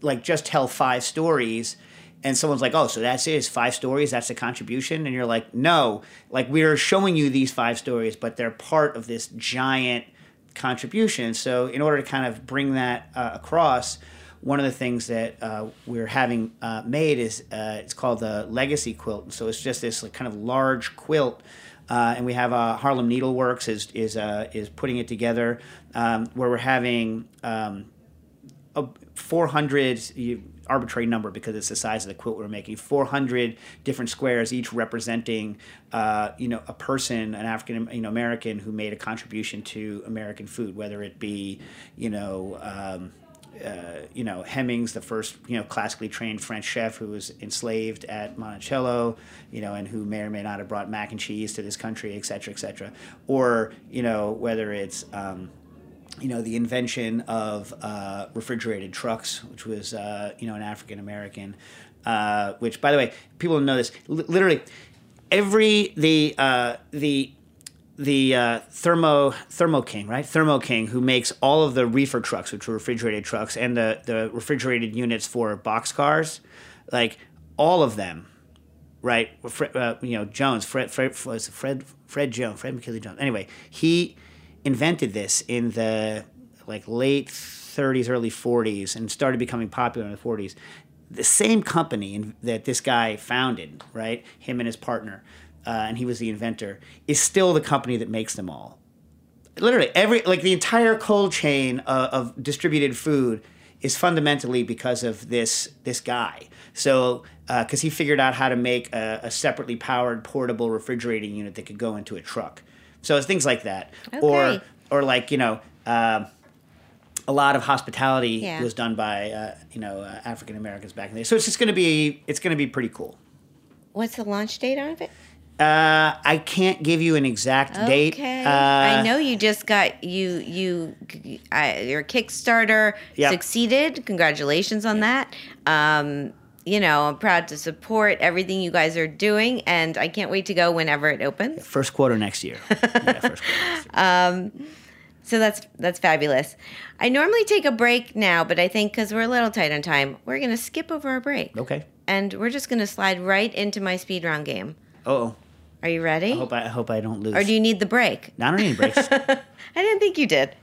like just tell five stories. And someone's like, oh, so that's it, it's five stories, that's a contribution? And you're like, no, like we're showing you these five stories, but they're part of this giant contribution. So in order to kind of bring that uh, across, one of the things that uh, we're having uh, made is uh, it's called the Legacy Quilt. And so it's just this like, kind of large quilt. Uh, and we have uh, Harlem Needleworks is is uh, is putting it together, um, where we're having um, a four hundred, you, arbitrary number because it's the size of the quilt we're making, four hundred different squares, each representing, uh, you know, a person, an African, you know, American who made a contribution to American food, whether it be, you know, um, uh, you know, Hemings, the first, you know, classically trained French chef who was enslaved at Monticello, you know, and who may or may not have brought mac and cheese to this country, et cetera, et cetera. Or, you know, whether it's, um, you know, the invention of uh, refrigerated trucks, which was, uh, you know, an African-American, uh, which, by the way, people don't know this. L- literally, every, the, uh, the, the uh, Thermo, Thermo King, right? Thermo King, who makes all of the reefer trucks, which were refrigerated trucks, and the, the refrigerated units for boxcars, like, all of them, right? Uh, you know, Jones, Fred, Fred, Fred, Fred Jones, Fred McKinley Jones. Anyway, he... invented this in the like late thirties, early forties, and started becoming popular in the forties. The same company in, that this guy founded, right? Him and his partner, uh, and he was the inventor, is still the company that makes them all. Literally, every like the entire cold chain of, of distributed food is fundamentally because of this this guy. So, because uh, he figured out how to make a, a separately powered portable refrigerating unit that could go into a truck. So it's things like that, okay. or or like you know, uh, a lot of hospitality yeah. was done by uh, you know uh, African Americans back in the day. So it's just going to be it's going to be pretty cool. What's the launch date on it? Uh, I can't give you an exact okay. date. Okay, uh, I know you just got you you I, your Kickstarter yep. succeeded. Congratulations on yep. that. Um, You know, I'm proud to support everything you guys are doing, and I can't wait to go whenever it opens. Yeah, first quarter next year. yeah, first quarter next year. Um, so that's that's fabulous. I normally take a break now, but I think because we're a little tight on time, we're going to skip over our break. Okay. And we're just going to slide right into my speed round game. Uh-oh. Are you ready? I hope I, I hope I don't lose. Or do you need the break? No, I don't need breaks. I didn't think you did.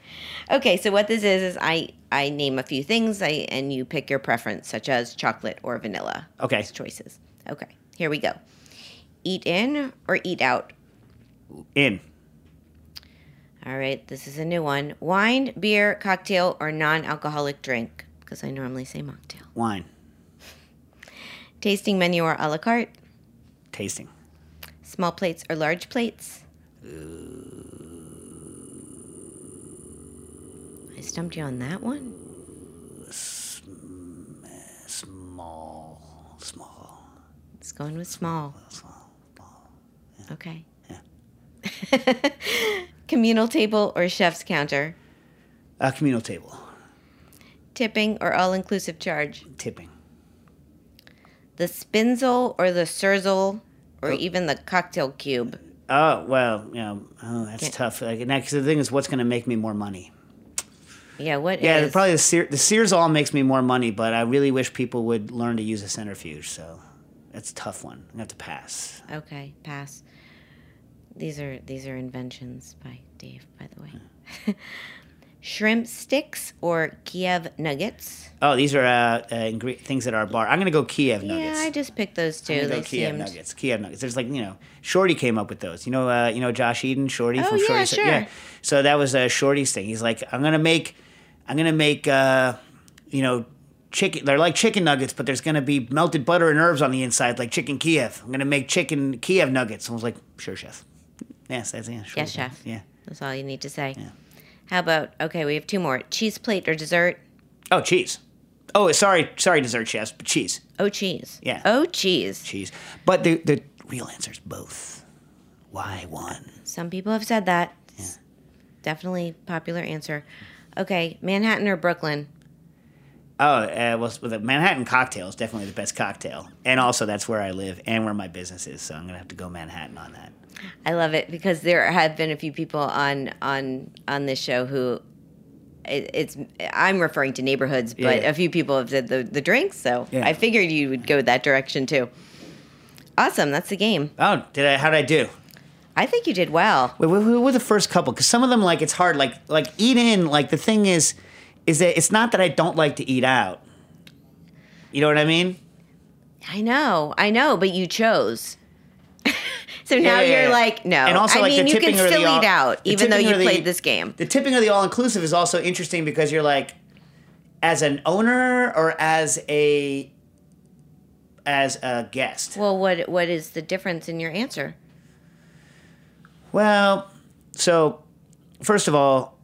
Okay, so what this is is I, I name a few things I, and you pick your preference, such as chocolate or vanilla. Okay. Those choices. Okay, here we go. Eat in or eat out? In. All right, this is a new one. Wine, beer, cocktail, or non-alcoholic drink? Because I normally say mocktail. Wine. Tasting menu or a la carte? Tasting. Small plates or large plates? I stumped you on that one. Small, small. It's going with small. Small, small. Yeah. Okay. Yeah. Communal table or chef's counter? Uh, communal table. Tipping or all-inclusive charge? Tipping. The Spinzel or the Searzall? Or even the cocktail cube. Oh, well, you know, oh, that's Can't. tough. Like, cause the thing is, what's going to make me more money? Yeah, what yeah, is? Yeah, probably the, Sear, the Searzall makes me more money, but I really wish people would learn to use a centrifuge. So that's a tough one. I'm going to have to pass. Okay, pass. These are these are inventions by Dave, by the way. Shrimp sticks or Kiev nuggets. Oh, these are uh, uh, things at our bar. I'm going to go Kiev nuggets. Yeah, I just picked those two. I'm go they Kiev seemed... nuggets. Kiev nuggets. There's like, you know, Shorty came up with those. You know uh, you know Josh Eden, Shorty oh, from yeah, Shorty's. Sure. Yeah. So that was uh, Shorty's thing. He's like, I'm going to make, I'm going to make, uh, you know, chicken. They're like chicken nuggets, but there's going to be melted butter and herbs on the inside, like chicken Kiev. I'm going to make chicken Kiev nuggets. And I was like, sure, chef. Yes, that's yeah, sure. Yes, chef. Yeah. That's all you need to say. Yeah. How about, okay, we have two more. Cheese plate or dessert? Oh, cheese. Oh, sorry, sorry, dessert chefs, but cheese. Oh, cheese. Yeah. Oh, cheese. Cheese. But the the real answer is both. Why one? Some people have said that. Yeah. Definitely popular answer. Okay, Manhattan or Brooklyn? Oh, uh, well, the Manhattan cocktail is definitely the best cocktail. And also, that's where I live and where my business is, so I'm going to have to go Manhattan on that. I love it because there have been a few people on on on this show who it, it's I'm referring to neighborhoods, but yeah. a few people have said the the drinks, so yeah. I figured you would go that direction too. Awesome, that's the game. Oh, did I? How did I do? I think you did well. Wait, we were the first couple because some of them like it's hard. Like like eat in. Like the thing is, is that it's not that I don't like to eat out. You know what I mean? I know, I know, but you chose. So now yeah, yeah, yeah. you're like, no. And also, I like, mean, the you can still all, eat out, even though you the, played this game. The tipping of the all-inclusive is also interesting because you're like, as an owner or as a as a guest. Well, what what is the difference in your answer? Well, so first of all,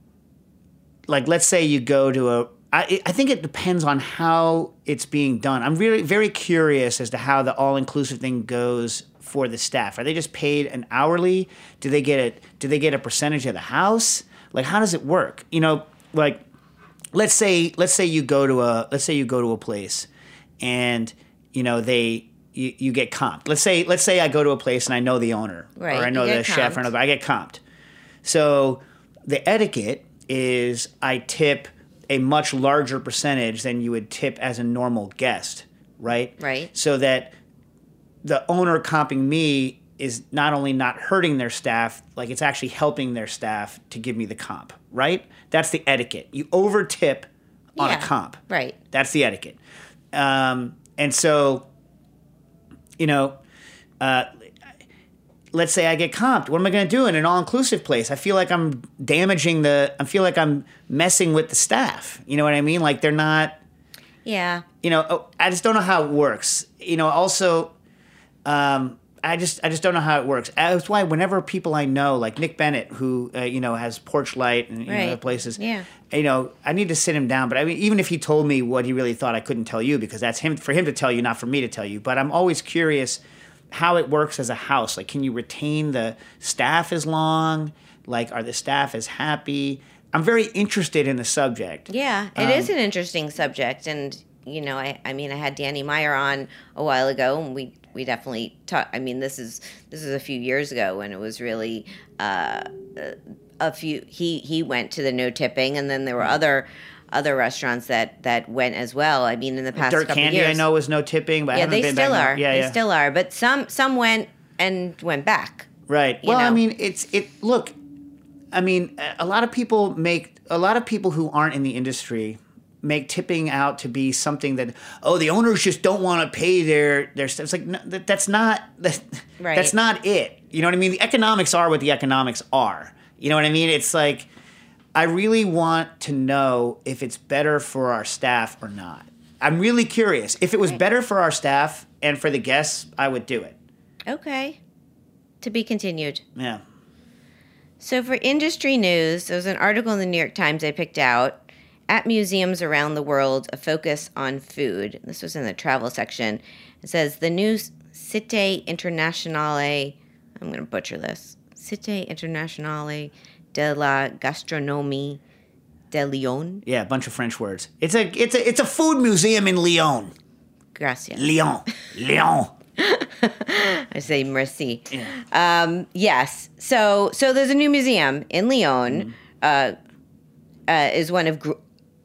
like, let's say you go to a. I, I think it depends on how it's being done. I'm really very curious as to how the all-inclusive thing goes. For the staff, are they just paid an hourly? Do they get a do they get a percentage of the house? Like, how does it work? You know, like let's say let's say you go to a let's say you go to a place, and you know they you, you get comped. Let's say let's say I go to a place and I know the owner right. or I know the comped. chef or another. I get comped. So the etiquette is I tip a much larger percentage than you would tip as a normal guest, right? Right. So that. The owner comping me is not only not hurting their staff, like it's actually helping their staff to give me the comp, right? That's the etiquette. You over tip on yeah, a comp. Right. That's the etiquette. Um, and so, you know, uh, let's say I get comped. What am I going to do in an all-inclusive place? I feel like I'm damaging the, I feel like I'm messing with the staff. You know what I mean? Like they're not. Yeah. You know, oh, I just don't know how it works. You know, also... Um, I just I just don't know how it works. That's why whenever people I know, like Nick Bennett, who uh, you know has Porch Light and you right. know, other places, yeah. you know, I need to sit him down. But I mean, even if he told me what he really thought, I couldn't tell you because that's him for him to tell you, not for me to tell you. But I'm always curious how it works as a house. Like, can you retain the staff as long? Like, are the staff as happy? I'm very interested in the subject. Yeah, it um, is an interesting subject, and you know, I I mean, I had Danny Meyer on a while ago, and we. We definitely talk. I mean, this is this is a few years ago when it was really uh, a few. He, he went to the no tipping, and then there were mm-hmm. other other restaurants that, that went as well. I mean, in the past Dirt couple Candy, years, I know was no tipping, but yeah, I haven't been back. Now. Yeah, they still are. They still are, but some some went and went back. Right. Well, know? I mean, it's it. Look, I mean, a lot of people make a lot of people who aren't in the industry. Make tipping out to be something that oh the owners just don't want to pay their their stuff. It's like no, that, that's not that, right. that's not it. You know what I mean? The economics are what the economics are. You know what I mean? It's like I really want to know if it's better for our staff or not. I'm really curious. If it was right. better for our staff and for the guests, I would do it. Okay. To be continued. Yeah. So for industry news, there was an article in the New York Times I picked out. At museums around the world, a focus on food. This was in the travel section. It says, the new Cité Internationale, I'm going to butcher this, Cité Internationale de la Gastronomie de Lyon. Yeah, a bunch of French words. It's a it's a, it's a food museum in Lyon. Gracias. Lyon. Lyon. I say merci. Yeah. Um, yes. So so there's a new museum in Lyon. Mm. Uh, uh, is one of... Gr-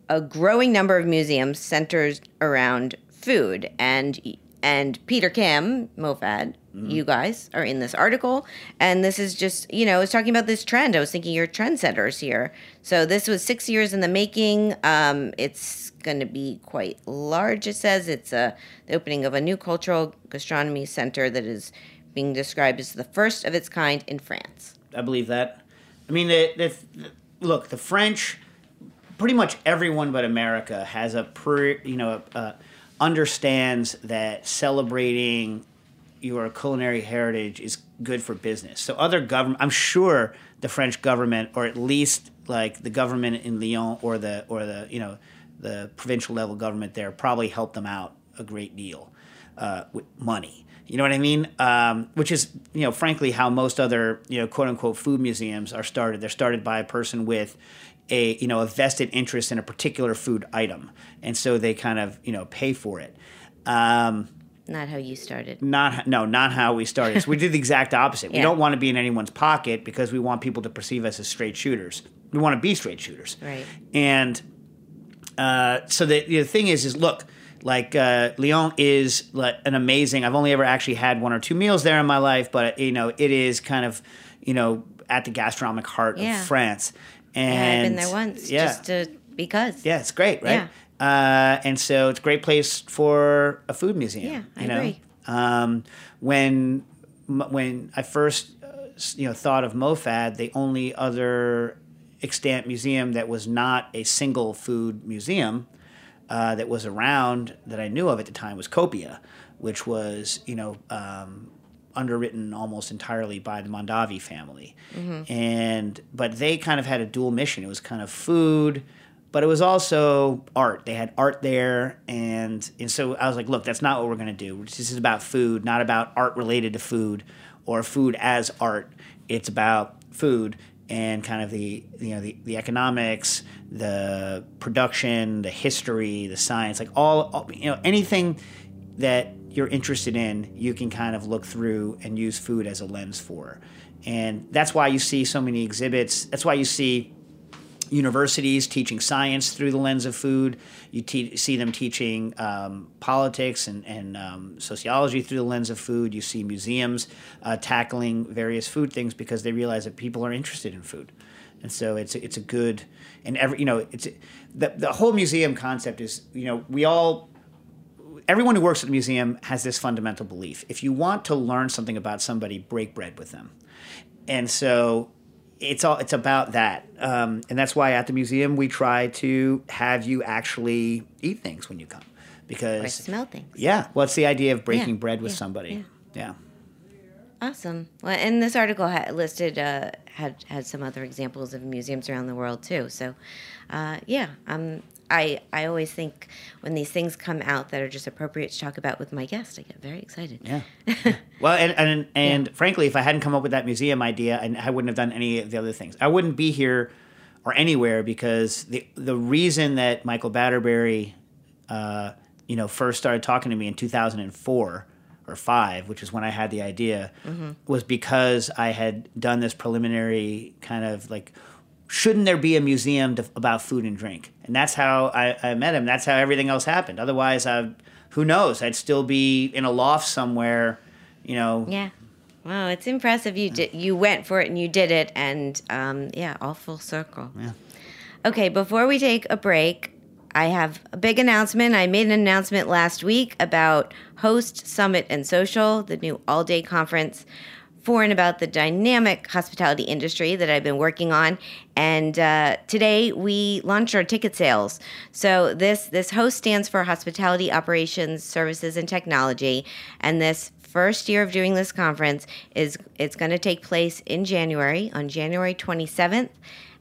a growing number of museums centers around food, and and Peter Kim, Mofad, Mm-hmm. You guys are in this article, and this is just, you know, I was talking about this trend. I was thinking you're trendsetters here. So this was six years in the making. Um, it's going to be quite large. It says it's a, the opening of a new cultural gastronomy center that is being described as the first of its kind in France. I believe that. I mean, the, the, the, look, the French, pretty much everyone but America has a, pre, you know, uh, understands that celebrating your culinary heritage is good for business. So other government, I'm sure the French government, or at least like the government in Lyon or the or the you know the provincial level government there, probably helped them out a great deal uh, with money. You know what I mean? Um, which is you know frankly how most other you know quote unquote food museums are started. They're started by a person with a you know a vested interest in a particular food item, and so they kind of you know pay for it. Um, Not how you started. Not No, not how we started. So we did the exact opposite. Yeah. We don't want to be in anyone's pocket because we want people to perceive us as straight shooters. We want to be straight shooters. Right. And uh, so the, the thing is, is look, like uh, Lyon is like an amazing – I've only ever actually had one or two meals there in my life, but, you know, it is kind of, you know, at the gastronomic heart yeah. of France. And yeah, I've been there once yeah. just to, because. Yeah, it's great, right? Yeah. Uh, and so it's a great place for a food museum. Yeah, I you know? agree. Um, when when I first uh, you know thought of MoFad, the only other extant museum that was not a single food museum uh, that was around that I knew of at the time was Copia, which was you know um, underwritten almost entirely by the Mondavi family, mm-hmm. and but they kind of had a dual mission. It was kind of food. But it was also art. They had art there. And, and so I was like, look, that's not what we're going to do. This is about food, not about art related to food or food as art. It's about food and kind of the you know the, the economics, the production, the history, the science, like all, all you know anything that you're interested in, you can kind of look through and use food as a lens for. And that's why you see so many exhibits. That's why you see universities teaching science through the lens of food. You te- see them teaching um, politics and, and um, sociology through the lens of food. You see museums uh, tackling various food things because they realize that people are interested in food, and so it's it's a good and every you know it's the the whole museum concept is you know we all everyone who works at the museum has this fundamental belief: if you want to learn something about somebody, break bread with them, and so. It's all. It's about that, um, and that's why at the museum we try to have you actually eat things when you come, because or smell things. Yeah, well, it's the idea of breaking yeah. bread with yeah. somebody. Yeah. yeah. Awesome. Well, and this article ha- listed uh, had had some other examples of museums around the world too. So, uh, yeah, um, I I always think when these things come out that are just appropriate to talk about with my guest, I get very excited. Yeah. Well, and and, and yeah. frankly, if I hadn't come up with that museum idea, I, I wouldn't have done any of the other things. I wouldn't be here or anywhere because the the reason that Michael Batterberry, uh, you know, first started talking to me in two thousand four or five, which is when I had the idea, mm-hmm. was because I had done this preliminary kind of like, shouldn't there be a museum to, about food and drink? And that's how I, I met him. That's how everything else happened. Otherwise, I, who knows? I'd still be in a loft somewhere. You know. Yeah. Wow, it's impressive. You did. You went for it and you did it, and um, yeah, all full circle. Yeah. Okay. Before we take a break, I have a big announcement. I made an announcement last week about Host Summit and Social, the new all-day conference for and about the dynamic hospitality industry that I've been working on. And uh, today we launched our ticket sales. So this this Host stands for Hospitality Operations, Services, and Technology, and this. First year of doing this conference is it's going to take place in January on January twenty-seventh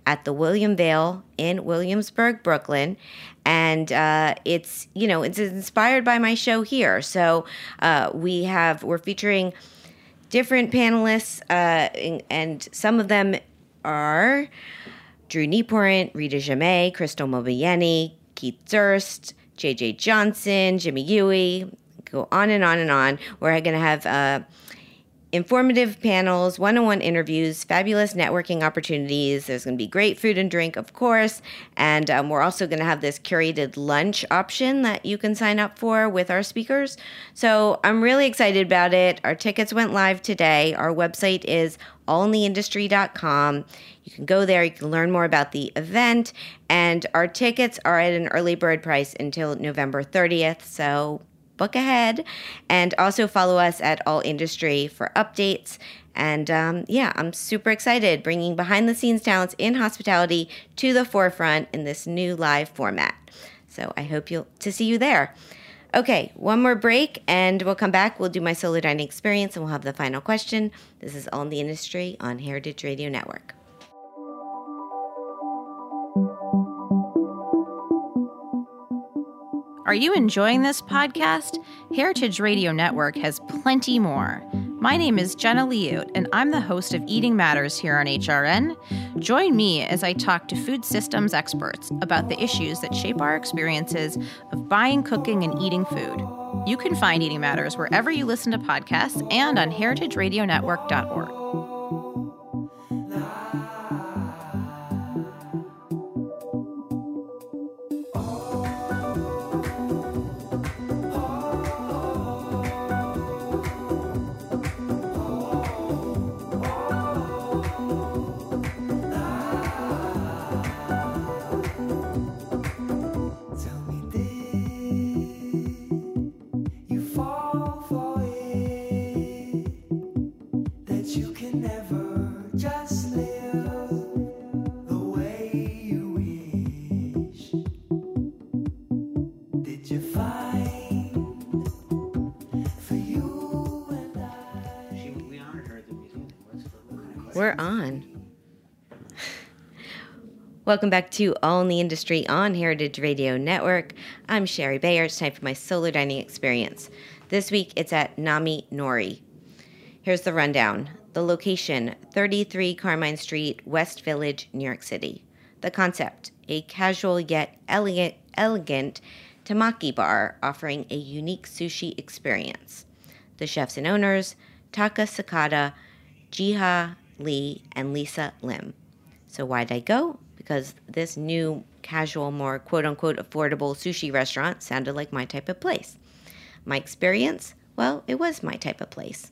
at the William Vale in Williamsburg, Brooklyn, and uh, it's you know it's inspired by my show here. So uh, we have we're featuring different panelists, uh, in, and some of them are Drew Neporant, Rita Jamay, Crystal Mobieni, Keith Durst, J J Johnson, Jimmy Huey. Go on and on and on. We're going to have uh, informative panels, one-on-one interviews, fabulous networking opportunities. There's going to be great food and drink, of course. And um, we're also going to have this curated lunch option that you can sign up for with our speakers. So I'm really excited about it. Our tickets went live today. Our website is all in the industry dot com. You can go there. You can learn more about the event. And our tickets are at an early bird price until November thirtieth. So book ahead, and also follow us at All Industry for updates. And um, yeah, I'm super excited, bringing behind-the-scenes talents in hospitality to the forefront in this new live format. So I hope you'll to see you there. Okay, one more break, and we'll come back. We'll do my solo dining experience, and we'll have the final question. This is All in the Industry on Heritage Radio Network. Are you enjoying this podcast? Heritage Radio Network has plenty more. My name is Jenna Liut, and I'm the host of Eating Matters here on H R N. Join me as I talk to food systems experts about the issues that shape our experiences of buying, cooking, and eating food. You can find Eating Matters wherever you listen to podcasts and on heritage radio network dot org. We're on. Welcome back to All in the Industry on Heritage Radio Network. I'm Sherry Bayer. It's time for my solo dining experience. This week, it's at Nami Nori. Here's the rundown. The location, thirty-three Carmine Street, West Village, New York City. The concept, a casual yet elegant, elegant temaki bar offering a unique sushi experience. The chefs and owners, Taka Sakata, Jiha Lee, and Lisa Lim. So why'd I go? Because this new casual, more quote-unquote affordable sushi restaurant sounded like my type of place. My experience? Well, it was my type of place.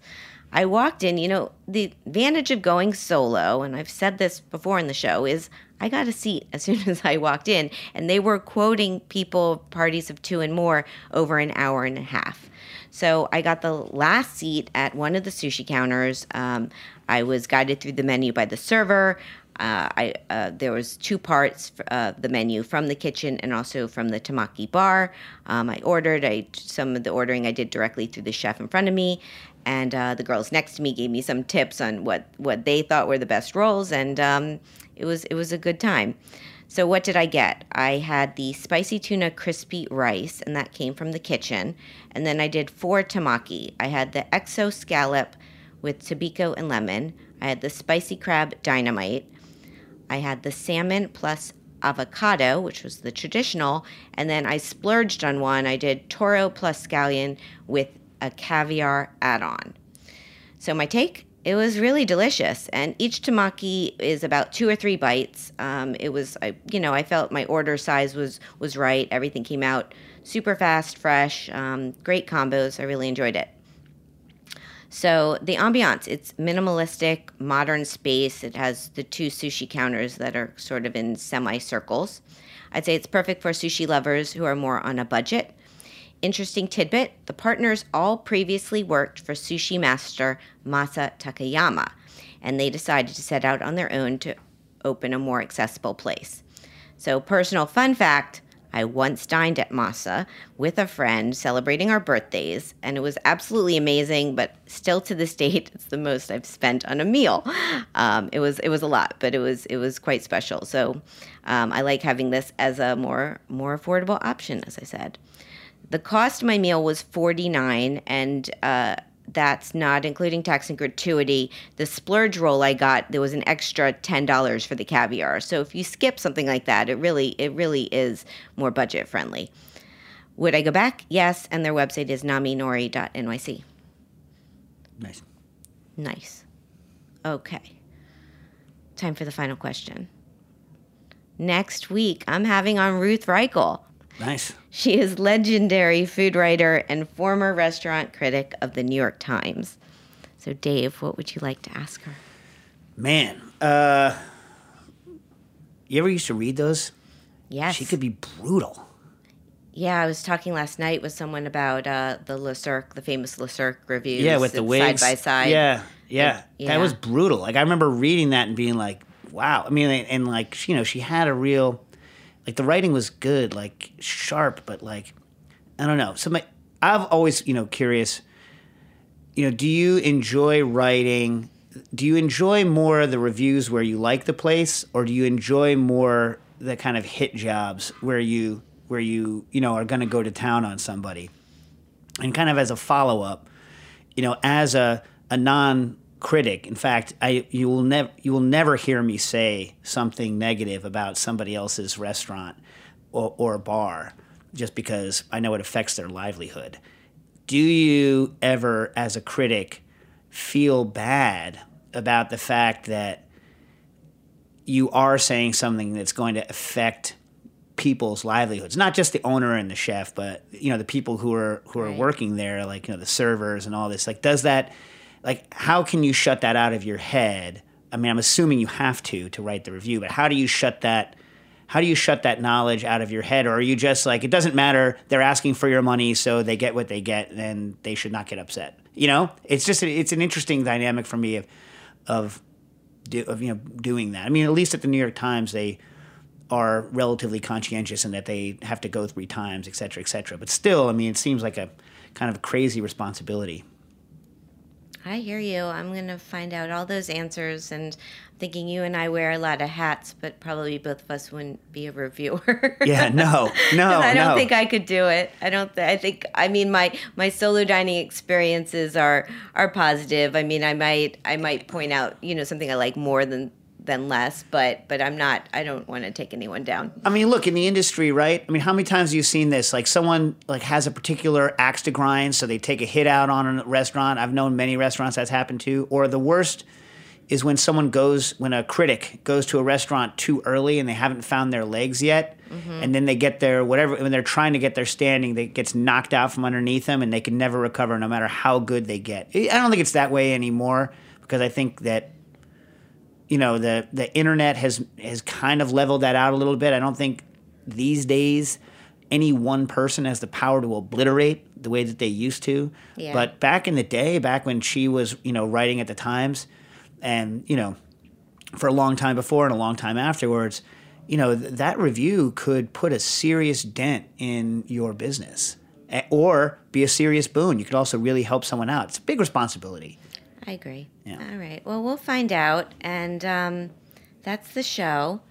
I walked in, you know, the advantage of going solo, and I've said this before in the show, is I got a seat as soon as I walked in, and they were quoting people, parties of two and more, over an hour and a half. So I got the last seat at one of the sushi counters. Um, I was guided through the menu by the server. Uh, I uh, there was two parts of uh, the menu, from the kitchen and also from the temaki bar. Um, I ordered. I some of the ordering I did directly through the chef in front of me. And uh, the girls next to me gave me some tips on what, what they thought were the best rolls, and um, it was it was a good time. So what did I get? I had the spicy tuna crispy rice, and that came from the kitchen. And then I did four temaki. I had the exo scallop with tobiko and lemon. I had the spicy crab dynamite. I had the salmon plus avocado, which was the traditional. And then I splurged on one. I did toro plus scallion with a caviar add-on. So my take, it was really delicious, and each temaki is about two or three bites. Um, it was, I, you know, I felt my order size was was right. Everything came out super fast, fresh, um, great combos. I really enjoyed it. So the ambiance, it's minimalistic, modern space. It has the two sushi counters that are sort of in semicircles. I'd say it's perfect for sushi lovers who are more on a budget. Interesting tidbit, the partners all previously worked for sushi master Masa Takayama, and they decided to set out on their own to open a more accessible place. So personal fun fact, I once dined at Masa with a friend celebrating our birthdays, and it was absolutely amazing, but still to this date, it's the most I've spent on a meal. Um, it was it was a lot, but it was it was quite special. So um, I like having this as a more more affordable option, as I said. The cost of my meal was forty-nine dollars, and uh, that's not including tax and gratuity. The splurge roll I got, there was an extra ten dollars for the caviar. So if you skip something like that, it really it really is more budget friendly. Would I go back? Yes, and their website is nami nori dot n y c. Nice. Nice. Okay. Time for the final question. Next week, I'm having on Ruth Reichel. Nice. She is legendary food writer and former restaurant critic of the New York Times. So, Dave, what would you like to ask her? Man, uh, you ever used to read those? Yes. She could be brutal. Yeah, I was talking last night with someone about uh, the Le Cirque, the famous Le Cirque reviews. Yeah, with the wigs. Side by side. Yeah, yeah. And, yeah. That was brutal. Like, I remember reading that and being like, wow. I mean, and like, you know, she had a real, like, the writing was good, like, sharp, but like, I don't know. Somebody, I've always, you know, curious, you know, do you enjoy writing? Do you enjoy more the reviews where you like the place, or do you enjoy more the kind of hit jobs where you, where you, you know, are going to go to town on somebody? And kind of as a follow-up, you know, as a, a non-critic, in fact, I you will never you will never hear me say something negative about somebody else's restaurant or, or bar just because I know it affects their livelihood. Do you ever, as a critic, feel bad about the fact that you are saying something that's going to affect people's livelihoods, not just the owner and the chef, but, you know, the people who are, who are right. working there, like, you know, the servers and all this, like, does that, like, how can you shut that out of your head? I mean, I'm assuming you have to, to write the review, but how do you shut that, how do you shut that knowledge out of your head? Or are you just like, it doesn't matter, they're asking for your money, so they get what they get and they should not get upset. You know, it's just, a, it's an interesting dynamic for me of, of, do, of, you know, doing that. I mean, at least at the New York Times, they are relatively conscientious in that they have to go three times, et cetera, et cetera. But still, I mean, it seems like a kind of crazy responsibility. I hear you. I'm going to find out all those answers. And I'm thinking you and I wear a lot of hats, but probably both of us wouldn't be a reviewer. Yeah, no, no, I don't no. think I could do it. I don't th- I think, I mean, my, my solo dining experiences are, are positive. I mean, I might, I might point out, you know, something I like more than, than less, but, but I'm not, I don't want to take anyone down. I mean, look, in the industry, right? I mean, how many times have you seen this? Like, someone like has a particular axe to grind, so they take a hit out on a restaurant. I've known many restaurants that's happened to. Or the worst is when someone goes, when a critic goes to a restaurant too early and they haven't found their legs yet. Mm-hmm. And then they get their, whatever, when they're trying to get their standing, they gets knocked out from underneath them and they can never recover no matter how good they get. I don't think it's that way anymore, because I think that, you know, the, the internet has has kind of leveled that out a little bit. I don't think these days any one person has the power to obliterate the way that they used to. Yeah. But back in the day, back when she was, you know, writing at the Times and, you know, for a long time before and a long time afterwards, you know, th- that review could put a serious dent in your business or be a serious boon. You could also really help someone out. It's a big responsibility. I agree. Yeah. All right. Well, we'll find out. And um, that's the show.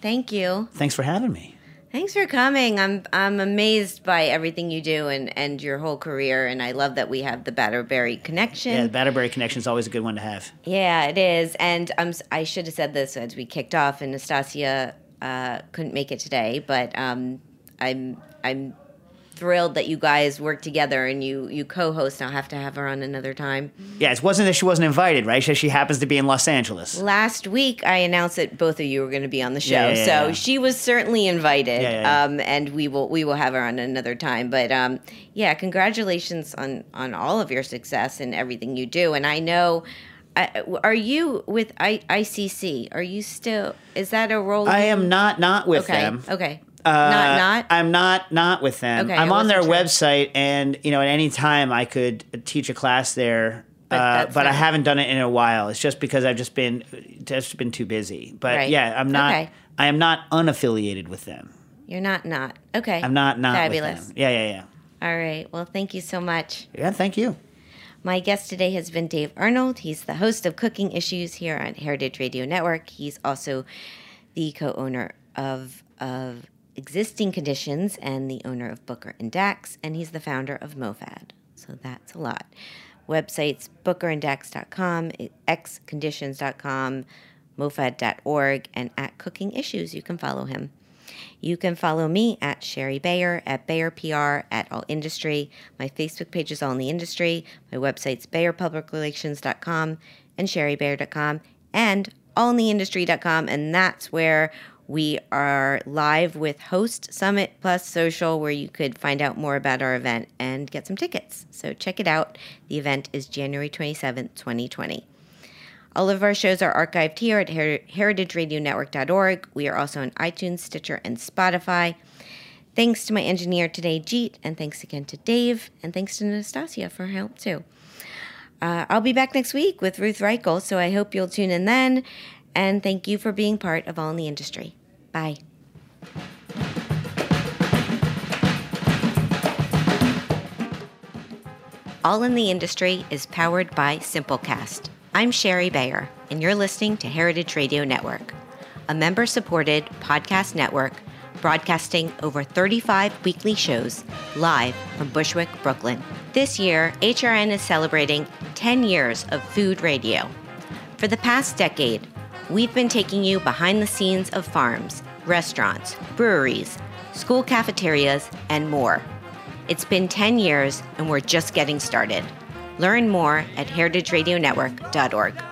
Thank you. Thanks for having me. Thanks for coming. I'm I'm amazed by everything you do and, and your whole career. And I love that we have the Batterberry connection. Yeah, the Batterberry connection is always a good one to have. Yeah, it is. And um, I should have said this as we kicked off, and Nastasia uh, couldn't make it today, but um, I'm I'm thrilled that you guys work together and you you co-host. I'll have to have her on another time. Yeah, it wasn't that she wasn't invited, right? She, she happens to be in Los Angeles. Last week, I announced that both of you were going to be on the show, yeah, yeah, so yeah. She was certainly invited. Yeah, yeah, yeah. Um, and we will we will have her on another time. But um, yeah, congratulations on on all of your success and everything you do. And I know, I, are you with I, ICC? Are you still? Is that a role? I am not not with okay, them. Okay. Uh, not, not? I'm not, not with them. Okay, I'm on their sure. website, and, you know, at any time I could teach a class there, but, uh, but not... I haven't done it in a while. It's just because I've just been, just been too busy. But right. yeah, I'm not, okay. I am not unaffiliated with them. You're not, not. Okay. I'm not, not Fabulous. With them. Yeah, yeah, yeah. All right. Well, thank you so much. Yeah, thank you. My guest today has been Dave Arnold. He's the host of Cooking Issues here on Heritage Radio Network. He's also the co-owner of, of, Existing Conditions and the owner of Booker and Dax, and he's the founder of MoFad. So that's a lot. Websites, booker and dax dot com, x conditions dot com, mofad dot org, and at Cooking Issues, you can follow him. You can follow me at Sherry Bayer, at Bayer P R, at All Industry. My Facebook page is All in the Industry. My website's bayer public relations dot com and sherry bayer dot com and all in the industry dot com. And that's where we are live with Host Summit Plus Social, where you could find out more about our event and get some tickets. So check it out. The event is January twenty-seventh, twenty twenty. All of our shows are archived here at heritage radio network dot org. We are also on iTunes, Stitcher, and Spotify. Thanks to my engineer today, Jeet, and thanks again to Dave, and thanks to Nastasia for her help too. Uh, I'll be back next week with Ruth Reichel, so I hope you'll tune in then. And thank you for being part of All in the Industry. Bye. All in the Industry is powered by Simplecast. I'm Sherry Bayer, and you're listening to Heritage Radio Network, a member-supported podcast network broadcasting over thirty-five weekly shows live from Bushwick, Brooklyn. This year, H R N is celebrating ten years of food radio. For the past decade, we've been taking you behind the scenes of farms, restaurants, breweries, school cafeterias, and more. It's been ten years, and we're just getting started. Learn more at heritage radio network dot org.